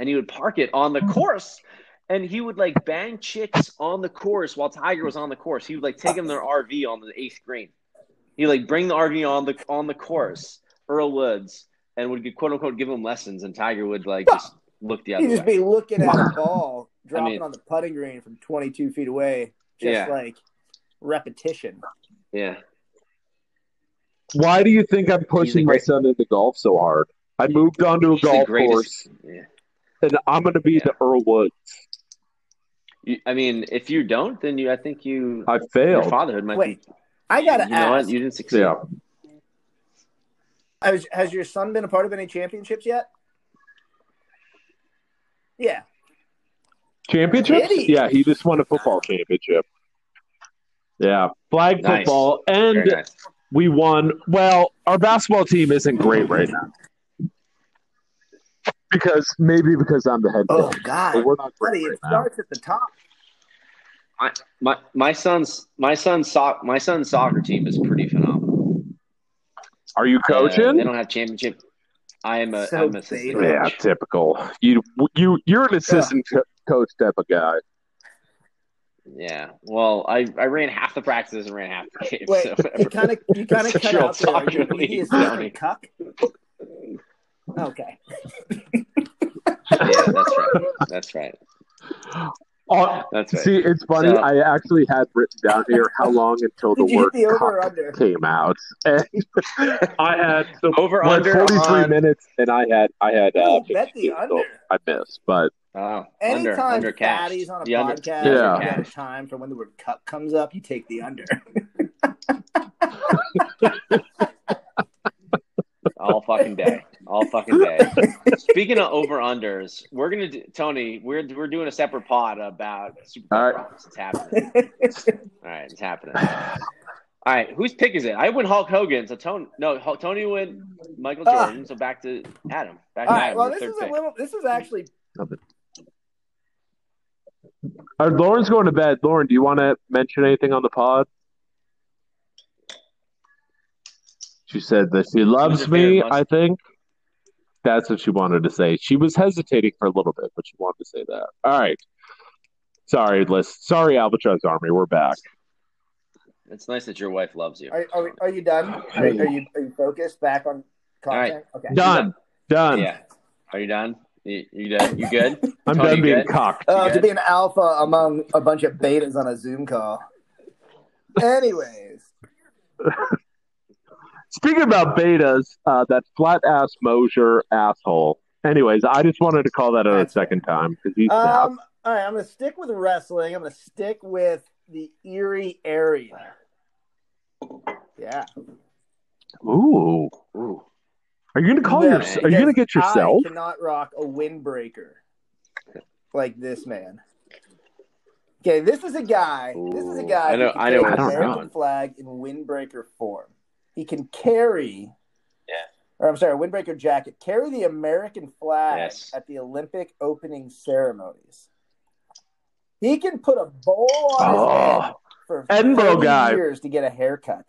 and he would park it on the course, and he would like bang chicks on the course while Tiger was on the course. He would like take them their R V on the eighth green. He like bring the R V on the on the course, Earl Woods, and would quote unquote give him lessons, and Tiger would like just look the other He'd way. He'd just be looking at the ball. Dropping I mean, on the putting green from twenty-two feet away, just yeah. like repetition. Yeah. Why do you think I'm pushing great... my son into golf so hard? I moved onto a He's golf course, yeah. and I'm going to be yeah. the Earl Woods. You, I mean, if you don't, then you. I think you. I failed. Your fatherhood might Wait, be, I gotta you ask. Know what? You didn't succeed. Yeah. Has, has your son been a part of any championships yet? Yeah. Championships? Really? Yeah, he just won a football championship. Yeah, flag nice. football. And nice. we won. Well, our basketball team isn't great right now. Because maybe because I'm the head coach. Oh, God. But we're not great Buddy, right it starts now. At the top. My, my, my, son's, my, son's so- my son's soccer team is pretty phenomenal. Are you coaching? Uh, they don't have championship. I am a, so I'm an assistant coach. Yeah, typical. You, you, you're an assistant yeah. coach. Coach type of guy. Yeah. Well, I, I ran half the practices and ran half the games. Wait, so you kind of you kind of cut out there. Are you media Tony. Cuck? Okay. Yeah, that's right. That's right. Uh, that's right. See, it's funny. So, I actually had written down here how long until the word the cuck came out. And I had so over like under forty-three on... minutes, and I had I had uh, fifteen, so I missed, but. Wow. Anytime Fatty's on a the podcast, under, yeah. you got a time for when the word cup comes up, you take the under. All fucking day. All fucking day. Speaking of over-unders, we're going to – Tony, we're we're doing a separate pod about Super Bowl. All right. It's happening. All right, it's happening. All right, whose pick is it? I went Hulk Hogan, so Tony. No, Tony went Michael Jordan, uh, so back to Adam. Back to all right, Adam, well, this is pick. a little – this is actually – Right, Lauren's going to bed. Lauren, do you want to mention anything on the pod? She said that she loves me, I think. That's what she wanted to say. She was hesitating for a little bit, but she wanted to say that. All right. Sorry, Liz. Sorry, Albatross Army. We're back. It's nice that your wife loves you. Are, are, are you done? Are, are, you, are you focused back on content? All right. Okay. Done. Done. Yeah. Are you done? You, you, done? you good? I'm Tony, done being good? cocked. Uh, to be an alpha among a bunch of betas on a Zoom call. Anyways. Speaking about betas, uh, that flat-ass Mosier asshole. Anyways, I just wanted to call that out a second time. because he's um, All right, I'm going to stick with wrestling. I'm going to stick with the Erie area. Yeah. Ooh. Ooh. Are you gonna call no, your? Are you gonna get yourself? I cannot rock a windbreaker. like this man. Okay, this is a guy. Ooh, this is a guy I know, who can I know, carry I don't American know. flag in windbreaker form. He can carry, yeah. or I'm sorry, a windbreaker jacket. Carry the American flag yes. at the Olympic opening ceremonies. He can put a bowl on oh, his head for Edinboro guy. years to get a haircut.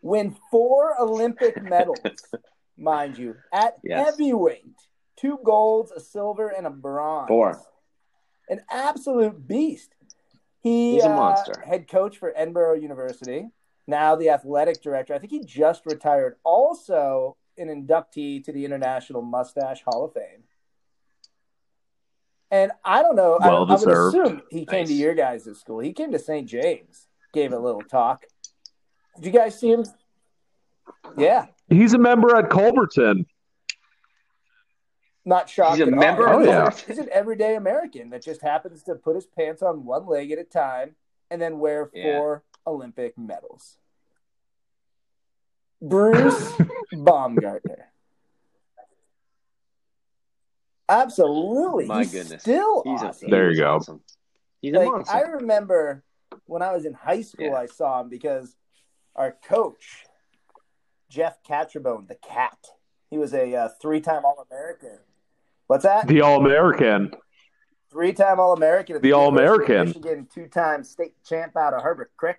Win four Olympic medals, mind you, at yes. heavyweight. Two golds, a silver, and a bronze. Four. An absolute beast. He, He's a monster. Uh, head coach for Edinboro University, now the athletic director. I think he just retired. Also an inductee to the International Mustache Hall of Fame. And I don't know. Well I, I would assume he nice. came to your guys' school. He came to Saint James, gave a little talk. Did you guys see him? Yeah. He's a member at Culberton. Not shocked. He's a member. Oh, yeah. He's an everyday American that just happens to put his pants on one leg at a time and then wear yeah. four Olympic medals. Bruce Baumgartner. Absolutely. My he's goodness. Still he's awesome. A, there you go. Awesome. He's like, a monster. I remember when I was in high school, yeah. I saw him because our coach, Jeff Catterbone, the Cat, he was a uh, three-time All-American. What's that? The All-American. Three-time All-American. The All-American. Michigan, two-time state champ out of Herbert Creek.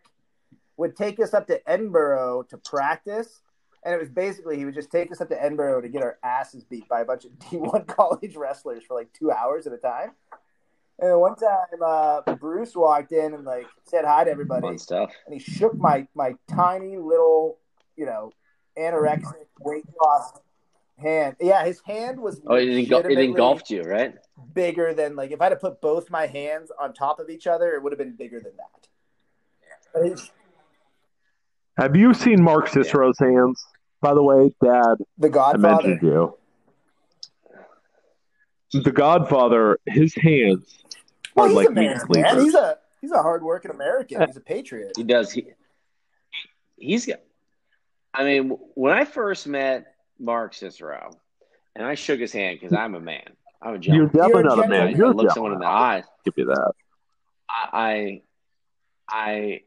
Would take us up to Edinboro to practice. And it was basically he would just take us up to Edinboro to get our asses beat by a bunch of D one college wrestlers for like two hours at a time. And one time uh, Bruce walked in and like said hi to everybody. Fun stuff. And he shook my, my tiny little, you know, anorexic weight loss hand. Yeah, his hand was oh, it, engul- it engulfed you, right? Bigger than like if I had to put both my hands on top of each other, it would have been bigger than that. Yeah. Have you seen Mark Cicero's yeah. hands? By the way, Dad, the Godfather. I mentioned you. The Godfather, his hands well, are he's like American, meat man. He's a he's a hardworking American. He's a patriot. He does. He he's. I mean, when I first met Mark Cicero, and I shook his hand because I'm a man. I'm a gentleman. You're definitely not a man. You're I looked someone in the eye. Give you that. I, I, I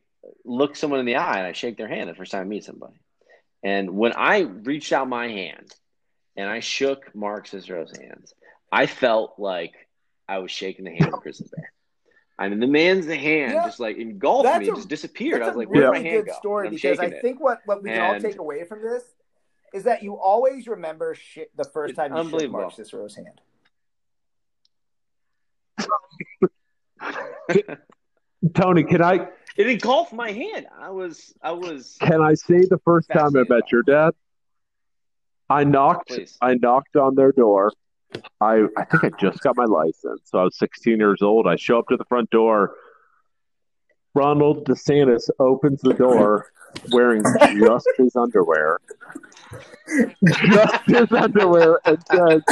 look someone in the eye and I shake their hand the first time I meet somebody. And when I reached out my hand and I shook Mark Cicero's hands, I felt like I was shaking the hand of Grizzly Bear. I mean, the man's the hand yeah, just like engulfed me, a, just disappeared. I was like, "Where'd really my hand go?" That's a good story because I think what, what we can and, all take away from this is that you always remember shit the first time you shook Mark Cicero's hand. Tony, can I? It engulfed my hand. I was, I was. Can I say the first time I met your dad? I knocked. Please. I knocked on their door. I, I think I just got my license. So I was sixteen years old. I show up to the front door. Ronald DeSantis opens the door wearing just his underwear. Just his underwear and says,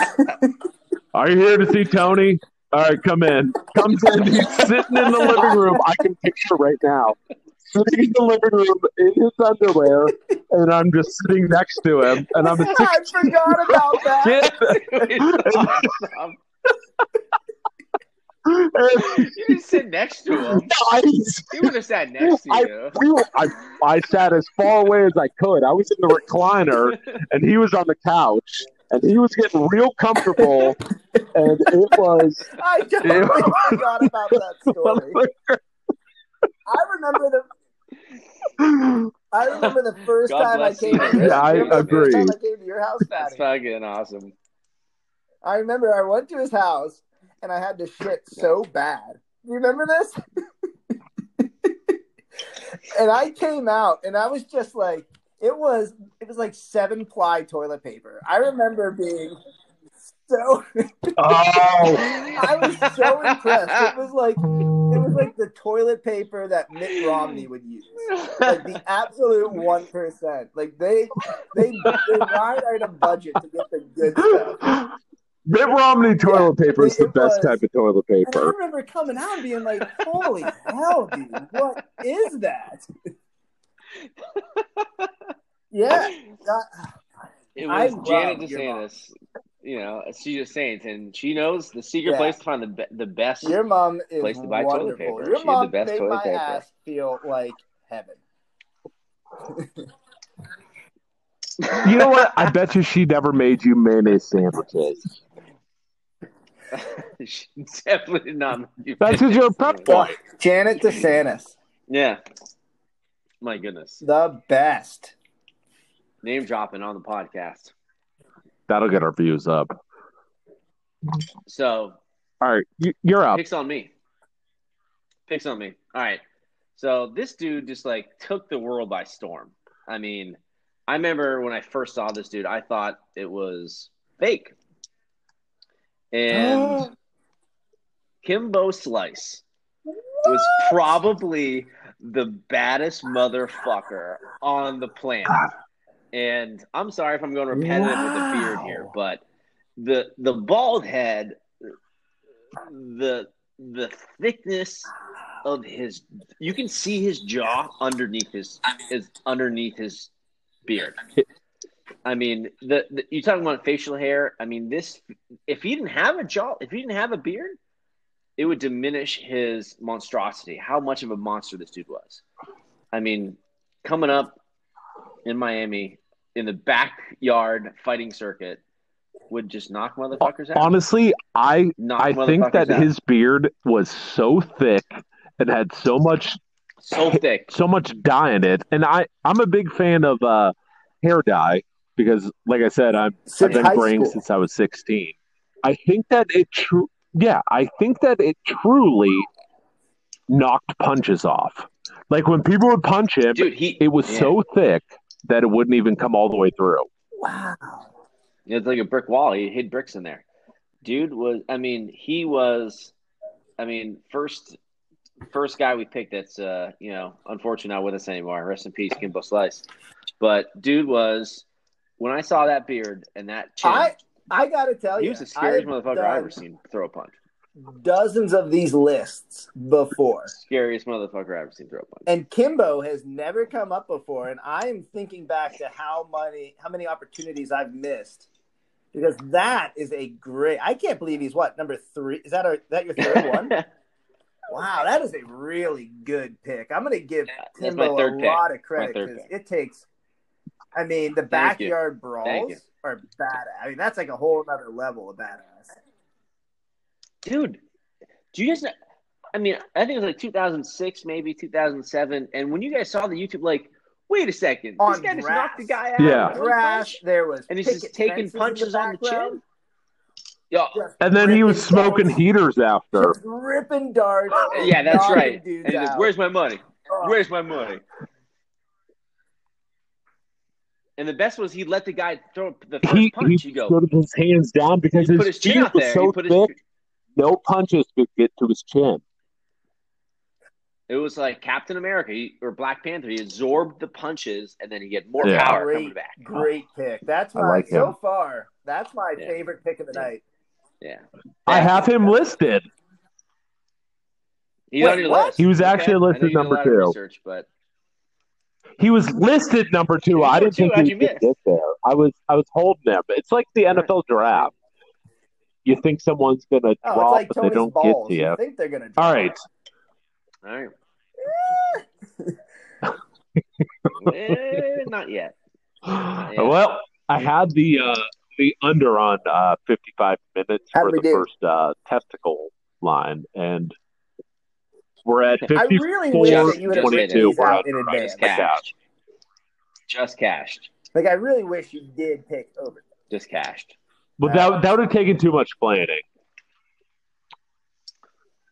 "Are you here to see Tony? All right, come in." Comes in. He's sitting in the living room. I can picture right now. Sitting in the living room in his underwear, and I'm just sitting next to him, and I'm. A I forgot about that. You didn't sit next to him. I, he would have sat next to I, you. We were, I, I sat as far away as I could. I was in the recliner, and he was on the couch, and he was getting real comfortable, and it was. I totally it, forgot about that story. I remember the I remember the first God time I came you. to your yeah, I agree. Time I came to your house, Patty. That's fucking awesome. I remember I went to his house and I had to shit so bad. You remember this? And I came out and I was just like it was it was like seven ply toilet paper. I remember being so oh. I was so impressed. It was like it was like the toilet paper that Mitt Romney would use, like the absolute one percent. Like they they they wired a budget to get the good stuff. Mitt Romney toilet yeah, paper is the best was, type of toilet paper. I remember coming out and being like, "Holy hell, dude! What is that?" Yeah, that, it was Janet DeSantis. you know, she's just saying, and she knows the secret yeah. place to find the be- the best. Your mom is place to buy wonderful. Toilet paper. Your she mom the best made toilet my paper. Ass feel like heaven. You know what? I bet you she never made you mayonnaise sandwiches. She definitely did not. That's your prep boy, Janet DeSantis. Yeah. My goodness. The best. Name dropping on the podcast. That'll get our views up. So. All right. You're up. Picks on me. Picks on me. All right. So this dude just like took the world by storm. I mean, I remember when I first saw this dude, I thought it was fake. And oh. Kimbo Slice what? was probably the baddest motherfucker on the planet. God. And I'm sorry if I'm going repetitive wow. with the beard here, but the the bald head, the the thickness of his, you can see his jaw underneath his is underneath his beard. I mean, the, the you talking about facial hair? I mean, this if he didn't have a jaw, if he didn't have a beard, it would diminish his monstrosity. How much of a monster this dude was. I mean, coming up in Miami in the backyard fighting circuit would just knock motherfuckers out. Honestly, I knock I think that out. His beard was so thick and had so much so thick, so much dye in it. And I I'm a big fan of uh, hair dye. Because, like I said, I'm, I've been graying since I was sixteen. I think that it, tru- yeah, I think that it truly knocked punches off. Like when people would punch him, Dude, he, it was yeah. so thick that it wouldn't even come all the way through. Wow, it's like a brick wall. He hid bricks in there. Dude was, I mean, he was, I mean, first, first guy we picked that's, uh, you know, unfortunately not with us anymore. Rest in peace, Kimbo Slice. But dude was. When I saw that beard and that chin, I, I got to tell you, he was the scariest I've motherfucker I've ever seen throw a punch. Dozens of these lists before. Scariest motherfucker I've ever seen throw a punch. And Kimbo has never come up before, and I am thinking back to how many, how many opportunities I've missed. Because that is a great – I can't believe he's what, number three? Is that, our, is that your third one? Wow, that is a really good pick. I'm going to give yeah, Kimbo a pick. lot of credit because it takes – I mean, the backyard brawls are badass. I mean, that's like a whole other level of badass. Dude, do you guys – I mean, I think it was like two thousand six, maybe two thousand seven. And when you guys saw the YouTube, like, wait a second. On this guy grass. Just knocked the guy out. Yeah. Grass, there was and he's just taking punches on the chin. Yeah. And then he was smoking darts. Heaters after. Just ripping darts. Yeah, that's right. And he's like, where's my money? Oh. Where's my money? And the best was he let the guy throw the first he, punch. He go. Put his hands down because he his, his chin was so thick, his... no punches could get to his chin. It was like Captain America he, or Black Panther. He absorbed the punches, and then he had more yeah. power great, coming back. Great pick. That's my like so far. That's my yeah. favorite pick of the yeah. night. Yeah, I have him listed. He's Wait, on your what? List. He was okay. actually listed number two. Research, but. He was listed number two. Number I didn't two, think he could get there. I was I was holding him. It's like the N F L draft. You think someone's going to oh, drop, like but Tony's they don't balls. Get to you. I think they're going to drop. All right. All right. eh, not, yet. not yet. Well, I had the uh, the under on uh, fifty-five minutes How'd for the do? first uh, testicle line, and – we're at fifty-four twenty-two. I really wish that you would have written these out in advance. Just cashed. Just cashed. Like, I really wish you did pick over. Just cashed. Well, uh, that, that would have taken too much planning.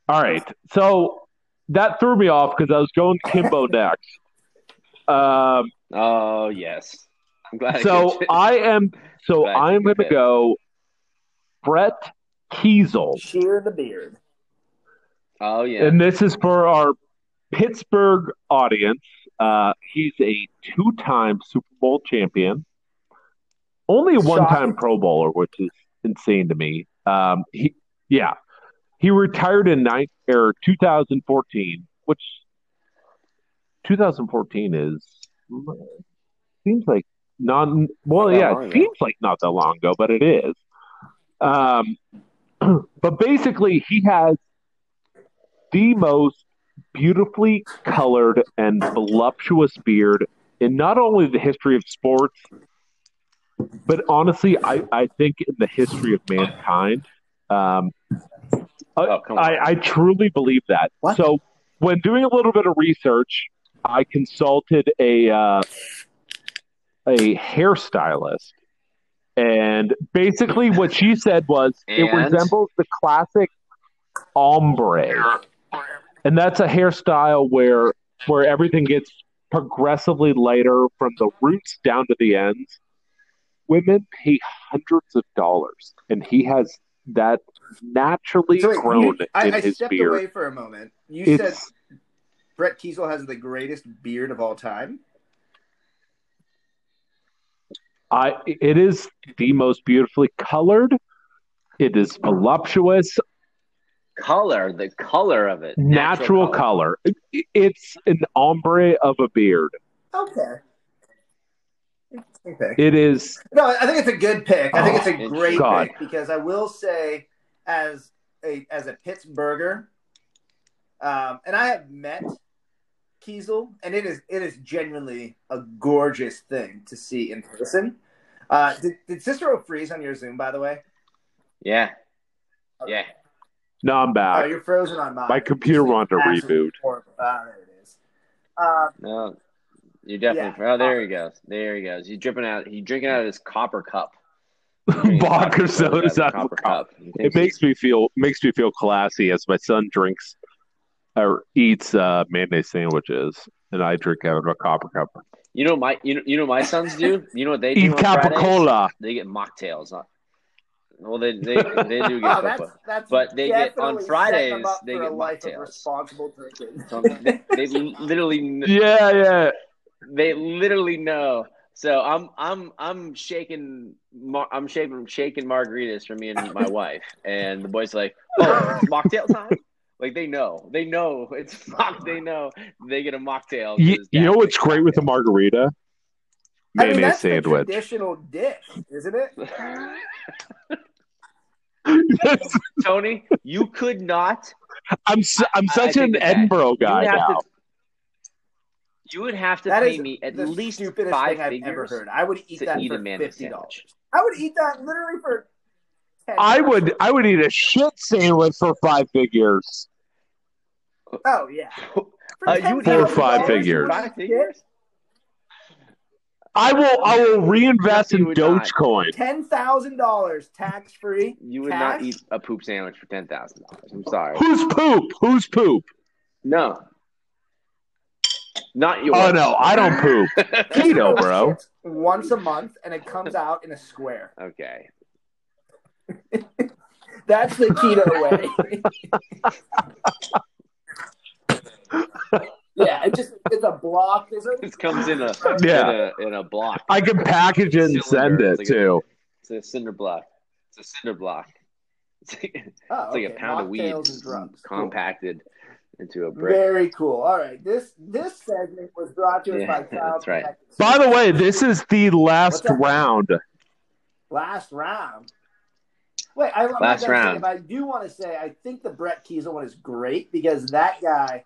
All right. So that threw me off because I was going Kimbo next. Um, oh, yes. I'm glad. So I, I am So I am going to go Brett Kiesel. Shear the beard. Oh, yeah. And this is for our Pittsburgh audience. Uh, he's a two-time Super Bowl champion. Only a one-time Pro Bowler, which is insane to me. Um, he, yeah. He retired in nine, er, two thousand fourteen, which twenty fourteen is – seems like not – well, yeah, it seems like not that long ago, but it is. Um, but basically, he has the most beautifully colored and voluptuous beard in not only the history of sports, but honestly, I, I think in the history of mankind. Um, oh, I, I truly believe that. What? So when doing a little bit of research, I consulted a uh, a hairstylist, and basically what she said was and? it resembles the classic ombre. And that's a hairstyle where where everything gets progressively lighter from the roots down to the ends. Women pay hundreds of dollars, and he has that naturally so wait, grown you, I, in I his beard. I stepped away for a moment. You it's, said Brett Kiesel has the greatest beard of all time? I. It is the most beautifully colored. It is voluptuous. Color, the color of it. Natural, natural color. color. It's an ombre of a beard. Okay. Okay. It is. No, I think it's a good pick. I think oh, it's a great God. pick because I will say, as a as a Pittsburgher, um, and I have met Kiesel, and it is it is genuinely a gorgeous thing to see in person. Uh, did, did Cicero freeze on your Zoom, by the way? Yeah. Okay. Yeah. No, I'm back. Oh, you're frozen on mine. My computer wanted to reboot. Oh, there it is. Uh, no. You're definitely yeah. – oh, there he goes. There he goes. He's dripping out – he's drinking out of his copper cup. Vodka soda out of copper cup. It makes me feel makes me feel classy as my son drinks or eats uh, mayonnaise sandwiches, and I drink out of a copper cup. You know my you know, you know my sons do? You know what they do Eat on Fridays? Capicola. They get mocktails. Huh? Well, they they, they do get oh, that's, that's but they get on Fridays they get mocktails. So they, they literally – Yeah, yeah. They literally know. So I'm I'm I'm shaking I'm shaking shaking margaritas for me and my wife, and the boys are like, oh, it's mocktail time. Like they know, they know it's mock. They know they get a mocktail. You, you know what's great mocktail. with a margarita? I mean, that's sandwich. The traditional dish, isn't it? Tony, you could not. I'm su- I'm such an Edinboro guy now. To, You would have to that pay me at least five thing I've ever heard. I would eat that eat for fifty dollars. I would eat that literally for. ten dollars. I would. I would eat a shit sandwich for five figures. Oh yeah, for, uh, you would for five figures. Five figures. I will. I will reinvest in Dogecoin. Ten thousand dollars tax free. You would cash? not eat a poop sandwich for ten thousand dollars. I'm sorry. Who's poop? Who's poop? No. Not yours. Oh no, I don't poop. Keto, bro. Once a month, and it comes out in a square. Okay. That's the keto way. Yeah, it just—it's a block. It? it comes in a yeah in a, in a block. I can package it and send it like too. A, it's a cinder block. It's a cinder block. It's like, oh, it's okay. like a pound Mock of weed compacted. Cool. Into a break. Very cool. All right. This this segment was brought to us yeah, by Cloud. Right. By the way, this is the last round. Last round. Wait, I last round. If I do want to say, I think the Brett Kiesel one is great because that guy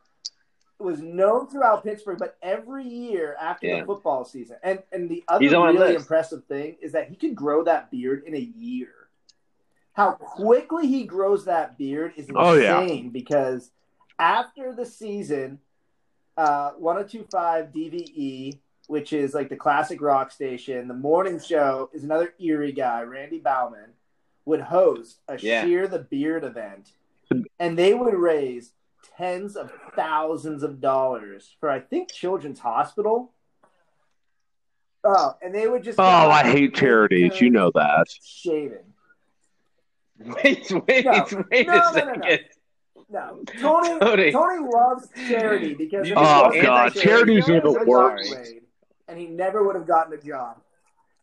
was known throughout Pittsburgh, but every year after yeah. the football season. And and the other really impressive thing is that he could grow that beard in a year. How quickly he grows that beard is insane oh, yeah. because after the season, uh, one oh two point five D V E, which is like the classic rock station, the morning show is another Erie guy, Randy Bauman, would host a yeah. Shear the Beard event. And they would raise tens of thousands of dollars for, I think, Children's Hospital. Oh, and they would just. Oh, I hate charities. You know that. Shaving. Wait, wait, no. wait no, a no, second. No, no. No, Tony, Tony. Tony loves charity because oh god, charities are the worst, and he never would have gotten a job.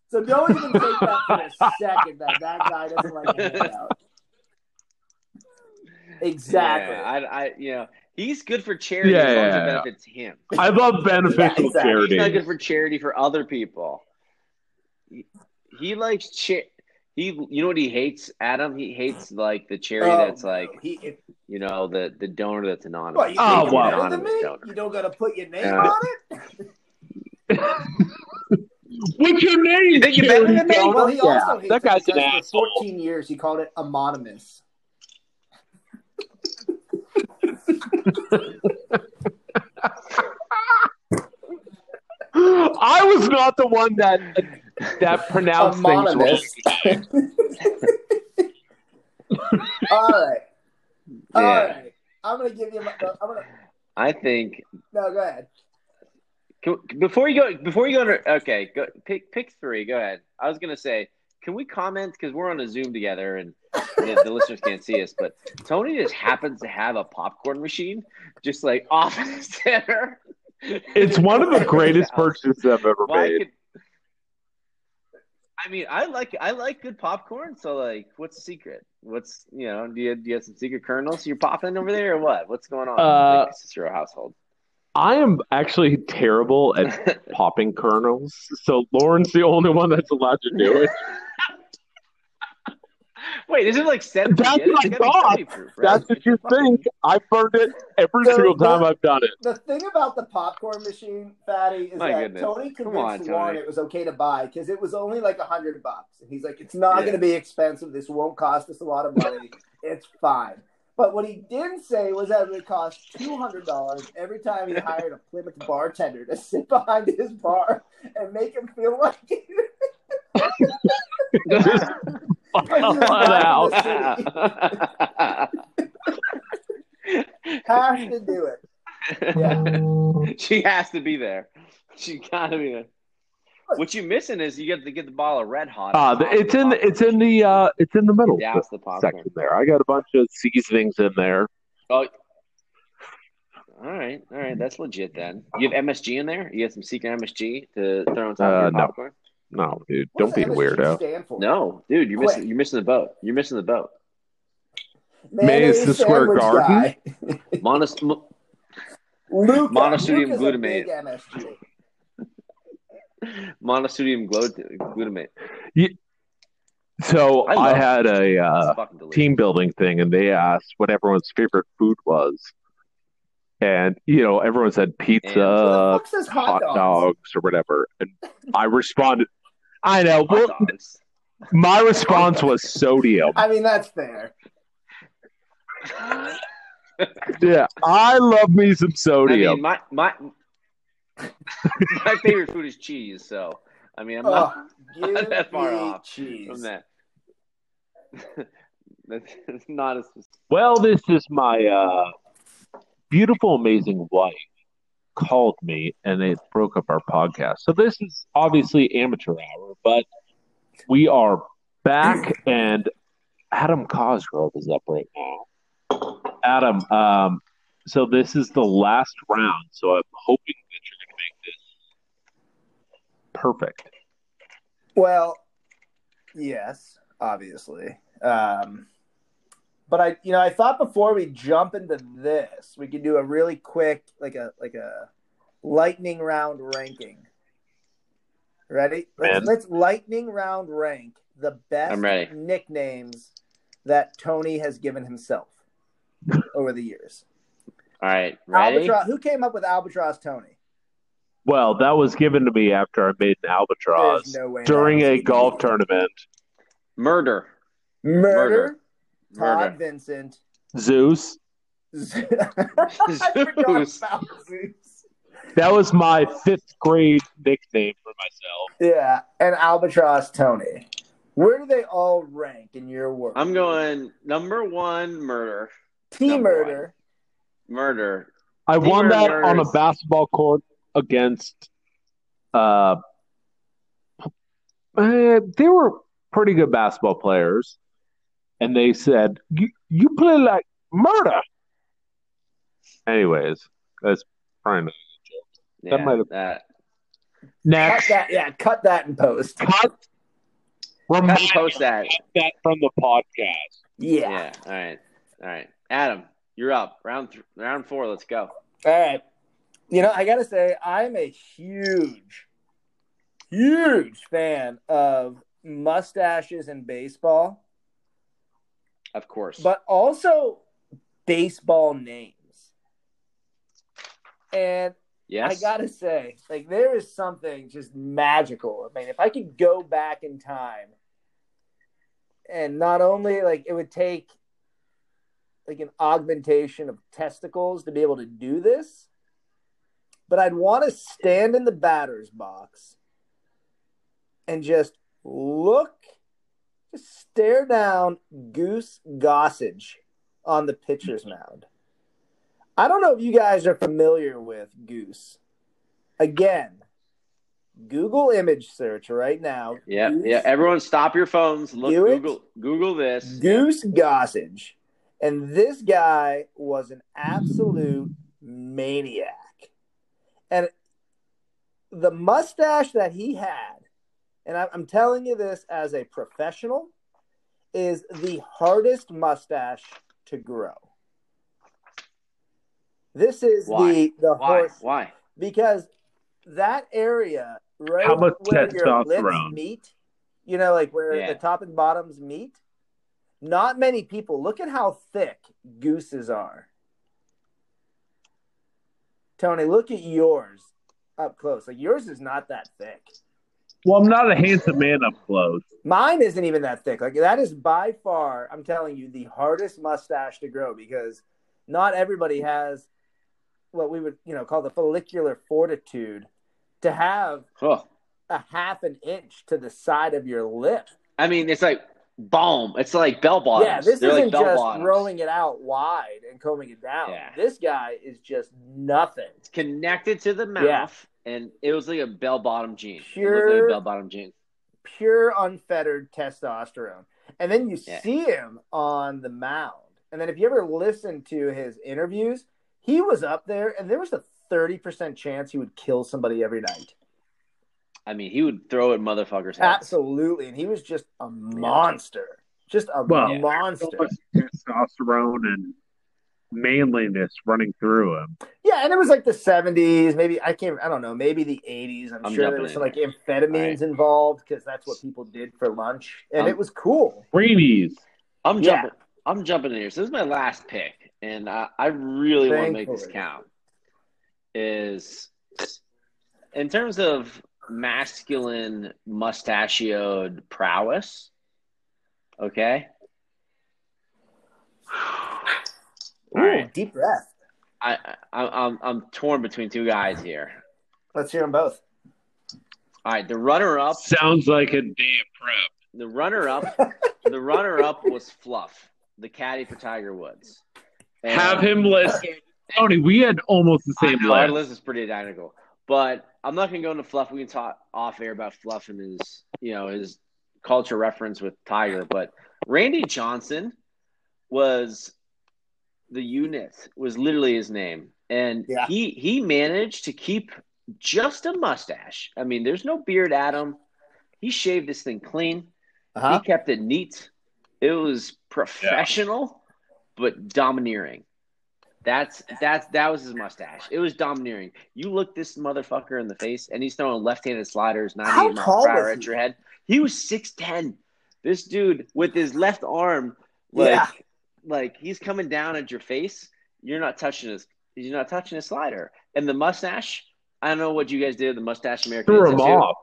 So don't even take that for a second that that guy doesn't like handout. Exactly. Yeah, I, I, you know, he's good for charity. Yeah, as long as it benefits him. I love beneficial yeah, exactly. charity. He's not good for charity for other people. He, he likes charity. He, you know what he hates, Adam? He hates like the cherry oh, that's like, he, it, you know, the, the donor that's anonymous. What, you oh, wow. You don't got to put your name uh, on it? What's your name? You think you're better than me? Well, he also hates that guy's an asshole. For fourteen years, he called it homonymous. I was not the one that that pronounced homonymous. Things wrong. All right, all yeah. right. I'm gonna give you. My, I'm gonna. I think. No, go ahead. Can, before you go, before you go, under, okay, go pick pick three. Go ahead. I was gonna say, can we comment because we're on a Zoom together and the, the listeners can't see us, but Tony just happens to have a popcorn machine just like off in the center. It's one of the greatest purchases I've ever well, made. I, could, I mean, I like I like good popcorn. So, like, what's the secret? What's you know? Do you do you have some secret kernels you're popping over there, or what? What's going on? Uh, like, Cicero household. I am actually terrible at popping kernels, so Lauren's the only one that's allowed to do it. Wait, is it like seventy? That's yet? What I thought. Proof, right? That's what you think. I've burned it every so single time the, I've done it. The thing about the popcorn machine, Fatty, is My that goodness. Tony convinced Lauren it was okay to buy because it was only like a hundred bucks, and he's like, "It's not yeah. going to be expensive. This won't cost us a lot of money. It's fine." But what he didn't say was that it would cost two hundred dollars every time he hired a Plymouth bartender to sit behind his bar and make him feel like. Out. Has to do it. Yeah. She has to be there. She gotta be there. What you're missing is you get to get the ball of Red Hot. Uh, the, it's, the in the, it's in the uh, it's in the middle yeah, the section there. I got a bunch of seasonings in there. Oh, all right, all right, that's legit then. You have M S G in there? You have some secret M S G to throw on top uh, of your popcorn? No. No, dude, what don't be a weirdo. No, dude, you're missing, you're missing the boat. You're missing the boat. Mayonnaise the square garden. Monos, mo- Luca, monosodium glutamate. Monosodium glutamate. Yeah. So I, I had a uh, team building thing, and they asked what everyone's favorite food was. And, you know, everyone said pizza, hot, hot dogs? dogs, or whatever. And I responded, I know. Well, my response was sodium. I mean, that's fair. Yeah, I love me some sodium. I mean, my, my, my favorite food is cheese, so, I mean, I'm not, oh, not that far off cheese. From that. That's not as specific. Well, this is my... Uh, beautiful, amazing wife called me and they broke up our podcast. So this is obviously amateur hour, but we are back and Adam Cosgrove is up right now. Adam, um, so this is the last round. So I'm hoping that you're going to make this perfect. Well, yes, obviously. Um, But I, you know, I thought before we jump into this, we could do a really quick, like a like a lightning round ranking. Ready? Let's, let's lightning round rank the best nicknames that Tony has given himself over the years. All right, ready? Albatross, who came up with Albatross Tony? Well, that was given to me after I made an albatross no during a golf tournament. Murder. Murder. Murder. Murder. Todd Vincent. Zeus. Zeus. I forgot about Zeus. That was my fifth grade nickname for myself. Yeah, and Albatross Tony. Where do they all rank in your world? I'm going number one, murder. Team murder. One. Murder. I Team won that murders. On a basketball court against uh, uh they were pretty good basketball players. And they said, you, you play like murder. Anyways, that's probably not a joke. Yeah, that might have that. Next. Cut that, yeah, cut that and post. Cut. Remind cut post that. Cut that from the podcast. Yeah. Yeah. All right. All right. Adam, you're up. Round th- round four. Let's go. All right. You know, I got to say, I'm a huge, huge fan of mustaches in baseball. Of course. But also baseball names. And yes. I got to say, like, there is something just magical. I mean, if I could go back in time and not only, like, it would take, like, an augmentation of testicles to be able to do this, but I'd want to stand in the batter's box and just look, just stare down Goose Gossage on the pitcher's mound. I don't know if you guys are familiar with Goose. Again, Google image search right now. Yeah, Goose, yeah. Everyone stop your phones. Look, Google it. Google this. Goose Gossage. And this guy was an absolute maniac. And the mustache that he had, and I'm telling you this as a professional, is the hardest mustache to grow. This is Why? the, the Why? horse. Why? Because that area, right where your lips around? meet, you know, like where yeah. the top and bottoms meet, not many people. Look at how thick Goose's are. Tony, look at yours up close. Like, yours is not that thick. Well, I'm not a handsome man up close. Mine isn't even that thick. Like, that is by far, I'm telling you, the hardest mustache to grow, because not everybody has what we would, you know, call the follicular fortitude to have oh. a half an inch to the side of your lip. I mean, it's like balm. It's like bell bottoms. Yeah, this They're isn't like bell just bottoms. rolling it out wide and combing it down. Yeah. This guy is just nothing. It's connected to the mouth, yeah. and it was like a bell bottom jean. Pure it like a bell bottom jean. Pure unfettered testosterone, and then you yeah. see him on the mound. And then if you ever listen to his interviews, he was up there, and there was a thirty percent chance he would kill somebody every night. I mean, he would throw at motherfuckers' heads. Absolutely, and he was just a monster. Just a well, monster. Yeah. Testosterone and manliness running through him. Yeah, and it was like the seventies, maybe, I can't, I don't know, maybe the eighties. I'm, I'm sure there was some, like, amphetamines right. involved, because that's what people did for lunch, and um, it was cool. Greenies. I'm jumping. Yeah. I'm jumping in here. So this is my last pick, and I, I really Thankfully. want to make this count. Is in terms of masculine mustachioed prowess, okay? Ooh, all right. Deep breath. I, I I'm I'm torn between two guys here. Let's hear them both. All right, the runner-up sounds like a damn prep. The runner-up, the runner-up was Fluff, the caddy for Tiger Woods. And Have him list. Tony, we had almost the same list. Our list is pretty identical. But I'm not going to go into Fluff. We can talk off air about Fluff and his, you know, his culture reference with Tiger. But Randy Johnson was the unit, was literally his name. And yeah. he, he managed to keep just a mustache. I mean, there's no beard at him. He shaved this thing clean. Uh-huh. He kept it neat. It was professional, yeah. but domineering. That's that's that was his mustache. It was domineering. You look this motherfucker in the face, and he's throwing left-handed sliders ninety-eight miles per hour at your head. He was six ten. This dude with his left arm, like yeah. like he's coming down at your face. You're not touching his. You're not touching his slider. And the mustache. I don't know what you guys did with the mustache, American Institute. Threw him off.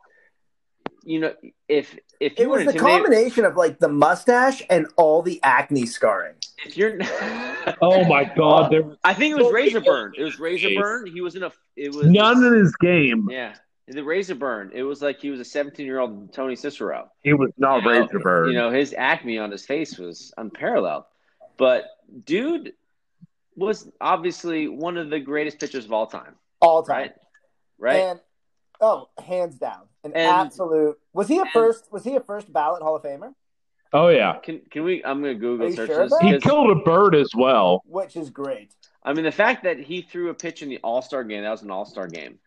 You know, if if you it was the combination of like the mustache and all the acne scarring. If you're, oh my god, there was... I think it was razor burn. It was razor burn. He was in a. It was none in his game. Yeah, the razor burn. It was like he was a seventeen-year-old Tony Cicero. He was not you know, razor burn. You know, his acne on his face was unparalleled. But dude was obviously one of the greatest pitchers of all time. All time, right? right? And oh, hands down. An and, absolute. Was he a and, first? Was he a first ballot Hall of Famer? Oh yeah. Can can we? I'm gonna Google search sure this. He killed a bird as well, which is great. I mean, the fact that he threw a pitch in the All Star game. That was an All Star game.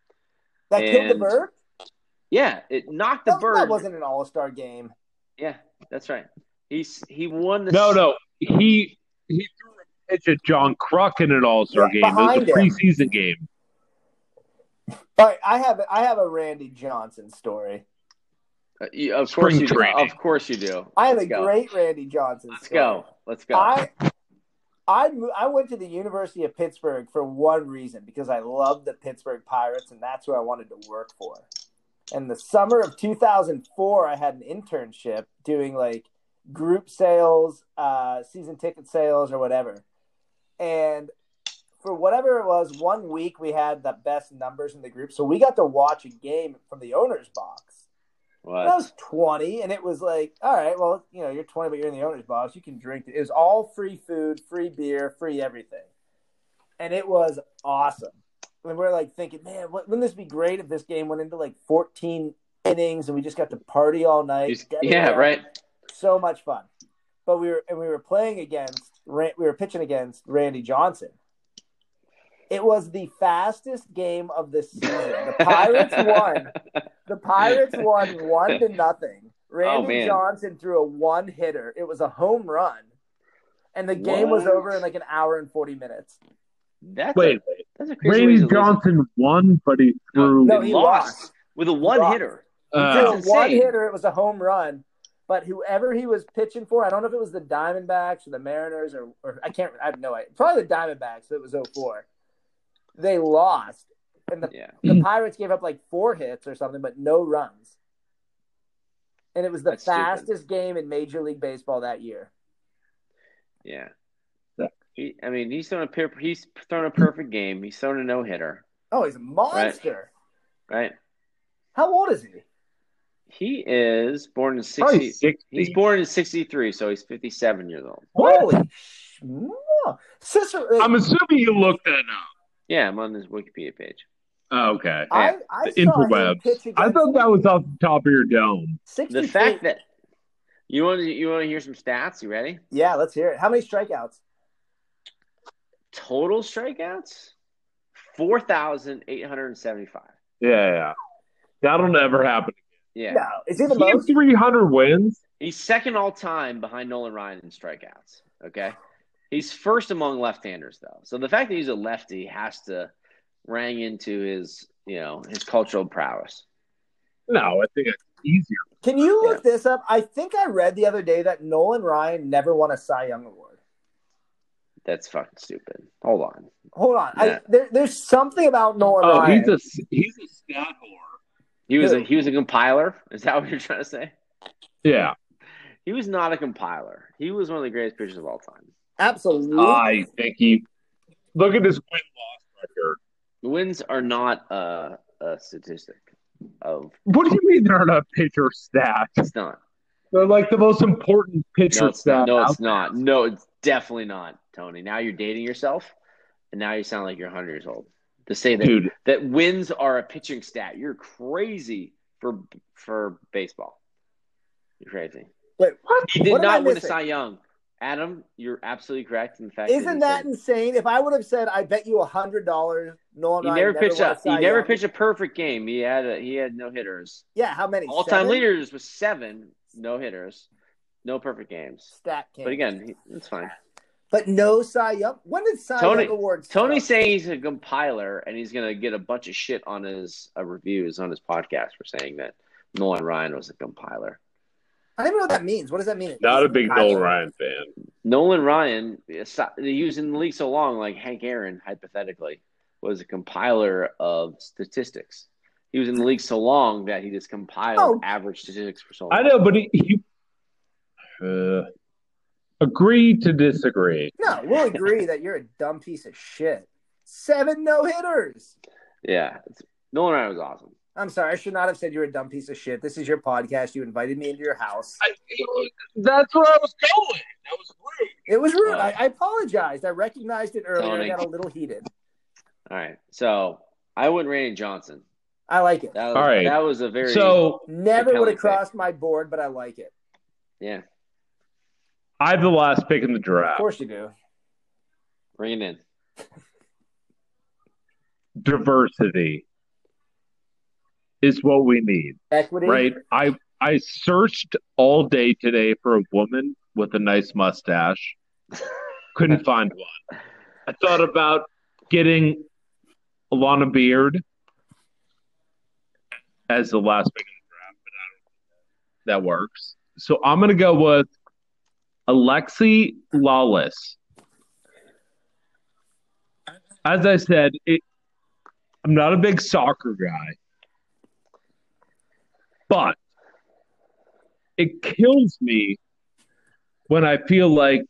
That and, killed the bird. Yeah, it knocked the that, bird. That wasn't an All Star game. Yeah, that's right. He's he won the. No, s- no, he he threw a pitch at John Kruk in an All Star yeah, game. It was a preseason him. game. All right, I have I have a Randy Johnson story. You, of Spring course you training. do. Of course you do. I am Let's a go. great Randy Johnson. Let's story. go. Let's go. I, I I went to the University of Pittsburgh for one reason, because I loved the Pittsburgh Pirates, and that's who I wanted to work for. And the summer of two thousand four, I had an internship doing like group sales, uh, season ticket sales, or whatever. And for whatever it was, one week we had the best numbers in the group, so we got to watch a game from the owner's box. What? I was twenty, and it was like, all right, well, you know, you're twenty, but you're in the owner's box. You can drink. It was all free food, free beer, free everything. And it was awesome. And we're like thinking, man, wouldn't this be great if this game went into like fourteen innings and we just got to party all night? Yeah, out. right. So much fun. But we were, and we were playing against, we were pitching against Randy Johnson. It was the fastest game of the season. The Pirates won. The Pirates won one to nothing. Randy oh, Johnson threw a one hitter. It was a home run, and the game what? was over in like an hour and forty minutes. That's wait, a, that's a crazy Randy Johnson lose. won, but he threw. No, no he lost, lost with a one lost. hitter. Uh, he one hitter. It was a home run, but whoever he was pitching for, I don't know if it was the Diamondbacks or the Mariners or, or I can't. I have no idea. Probably the Diamondbacks. It was oh four. They lost, and the, yeah. the Pirates gave up like four hits or something, but no runs. And it was the That's fastest stupid. game in Major League Baseball that year. Yeah, he, I mean, he's thrown a he's thrown a perfect game. He's thrown a no hitter. Oh, he's a monster! Right. right? How old is he? He is born in sixty. sixty He's born in sixty-three, so he's fifty-seven years old. Holy Cicero! I'm assuming you looked that up. Yeah, I'm on this Wikipedia page. Oh, okay. I, I the interwebs. I thought that was off the top of your dome. The fact that you want to you want to hear some stats. You ready? Yeah, let's hear it. How many strikeouts? Total strikeouts, four thousand eight hundred seventy-five. Yeah, yeah, that'll never happen again. Yeah, no, is he the he most? Three hundred wins. He's second all time behind Nolan Ryan in strikeouts. Okay. He's first among left-handers, though. So the fact that he's a lefty has to rang into his, you know, his cultural prowess. No, I think it's easier. Can you look yeah. this up? I think I read the other day that Nolan Ryan never won a Cy Young award. That's fucking stupid. Hold on. Hold on. Yeah. I, there, there's something about Nolan oh, Ryan. Oh, he's a he's a stat whore. He was a he was a compiler. Is that what you're trying to say? Yeah. He was not a compiler. He was one of the greatest pitchers of all time. Absolutely. I think he – look at this win-loss record. Wins are not uh, a statistic of – What do you mean they're not a pitcher stat? It's not. They're like the most important pitcher no, stat. No, it's not. There. No, it's definitely not, Tony. Now you're dating yourself, and now you sound like you're one hundred years old. To say that Dude. that wins are a pitching stat. You're crazy for for baseball. You're crazy. Wait, what? He did what not win a Cy Young. Adam, you're absolutely correct in the fact. Isn't that insane? If I would have said, "I bet you a hundred dollars," Nolan Ryan never pitched a he never pitched a perfect game. He had a, he had no hitters. Yeah, how many? All time leaders was seven no hitters, no perfect games. Stat king. But again, he, it's fine. But no Cy Young. When did Cy Young awards? Tony's saying he's a compiler, and he's gonna get a bunch of shit on his uh, reviews on his podcast for saying that Nolan Ryan was a compiler. I don't even know what that means. What does that mean? Not a big Nolan Ryan fan. Nolan Ryan, he was in the league so long, like Hank Aaron, hypothetically, was a compiler of statistics. He was in the league so long that he just compiled oh. average statistics for so long. I know, but he, he uh, agreed to disagree. No, we'll agree that you're a dumb piece of shit. Seven no-hitters. Yeah. Nolan Ryan was awesome. I'm sorry. I should not have said you're a dumb piece of shit. This is your podcast. You invited me into your house. I, was, that's where I was going. That was rude. It was rude. Uh, I, I apologized. I recognized it earlier. Tony. I got a little heated. All right. So I went Randy Johnson. I like it. That was, All right. That was a very so never would have crossed my board, but I like it. Yeah. I have the last pick in the draft. Of course you do. Bring it in. Diversity is what we need. Equity. Right? I, I searched all day today for a woman with a nice mustache. Couldn't find one. I thought about getting Alana Beard as the last pick in the draft, but I don't that works. So I'm going to go with Alexi Lalas. As I said, it, I'm not a big soccer guy, but it kills me when I feel like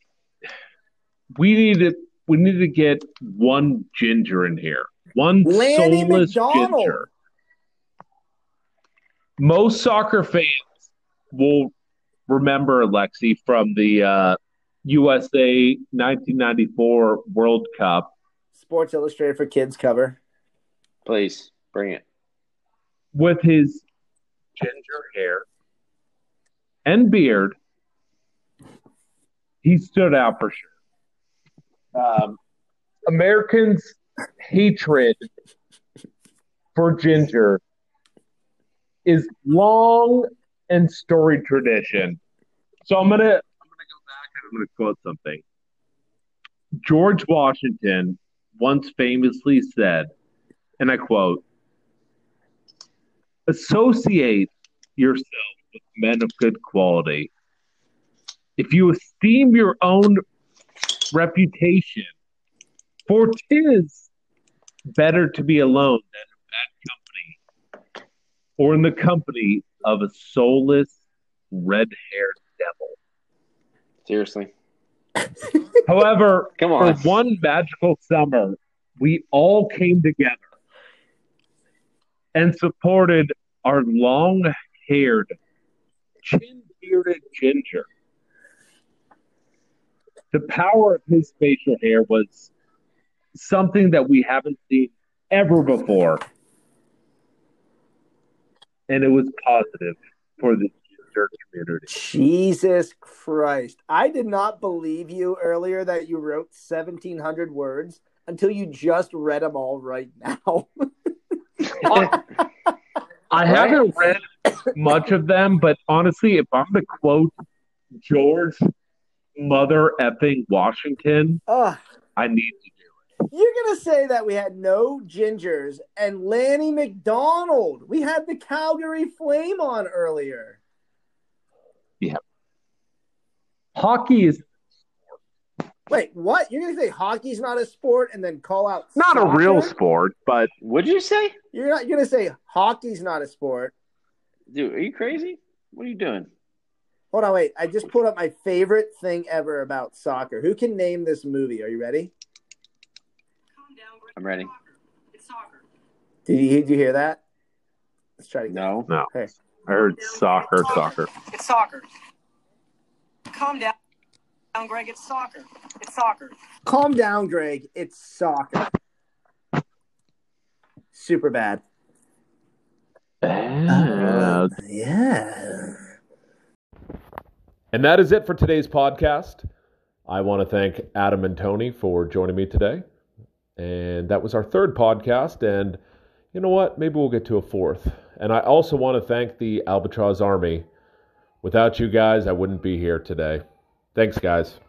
we need to we need to get one ginger in here, one Lanny soulless McDonald. ginger. Most soccer fans will remember Alexi from the uh, U S A nineteen ninety-four World Cup. Sports Illustrated for Kids cover. Please, bring it. With his ginger hair and beard, he stood out for sure. Um, Americans' hatred for ginger is long and storied tradition. So I'm going to I'm gonna go back and I'm going to quote something. George Washington once famously said, and I quote, "Associate yourself with men of good quality. If you esteem your own reputation, for 'tis better to be alone than in bad company, or in the company of a soulless, red-haired devil." Seriously. However, Come on. for one magical summer, we all came together and supported our long-haired, chin-bearded ginger. The power of his facial hair was something that we haven't seen ever before, and it was positive for the ginger community. Jesus Christ. I did not believe you earlier that you wrote seventeen hundred words until you just read them all right now. I, I haven't read much of them, but honestly, if I'm to quote George Mother effing Washington, Ugh. I need to do it. You're going to say that we had no gingers and Lanny McDonald. We had the Calgary Flame on earlier. Yeah. Hockey is... Wait, what? You're going to say hockey's not a sport and then call out Not soccer? a real sport, but... What'd you say? You're not going to say hockey's not a sport. Dude, are you crazy? What are you doing? Hold on, wait. I just pulled up my favorite thing ever about soccer. Who can name this movie? Are you ready? I'm ready. It's soccer. Did you, did you hear that? Let's try it again. No. no. Okay. I heard soccer, soccer. It's soccer. Calm down, Greg. It's soccer. It's soccer. Calm down, Greg. It's soccer. Super bad. Bad. Uh, yeah. And that is it for today's podcast. I want to thank Adam and Tony for joining me today. And that was our third podcast. And you know what? Maybe we'll get to a fourth. And I also want to thank the Albatross Army. Without you guys, I wouldn't be here today. Thanks, guys.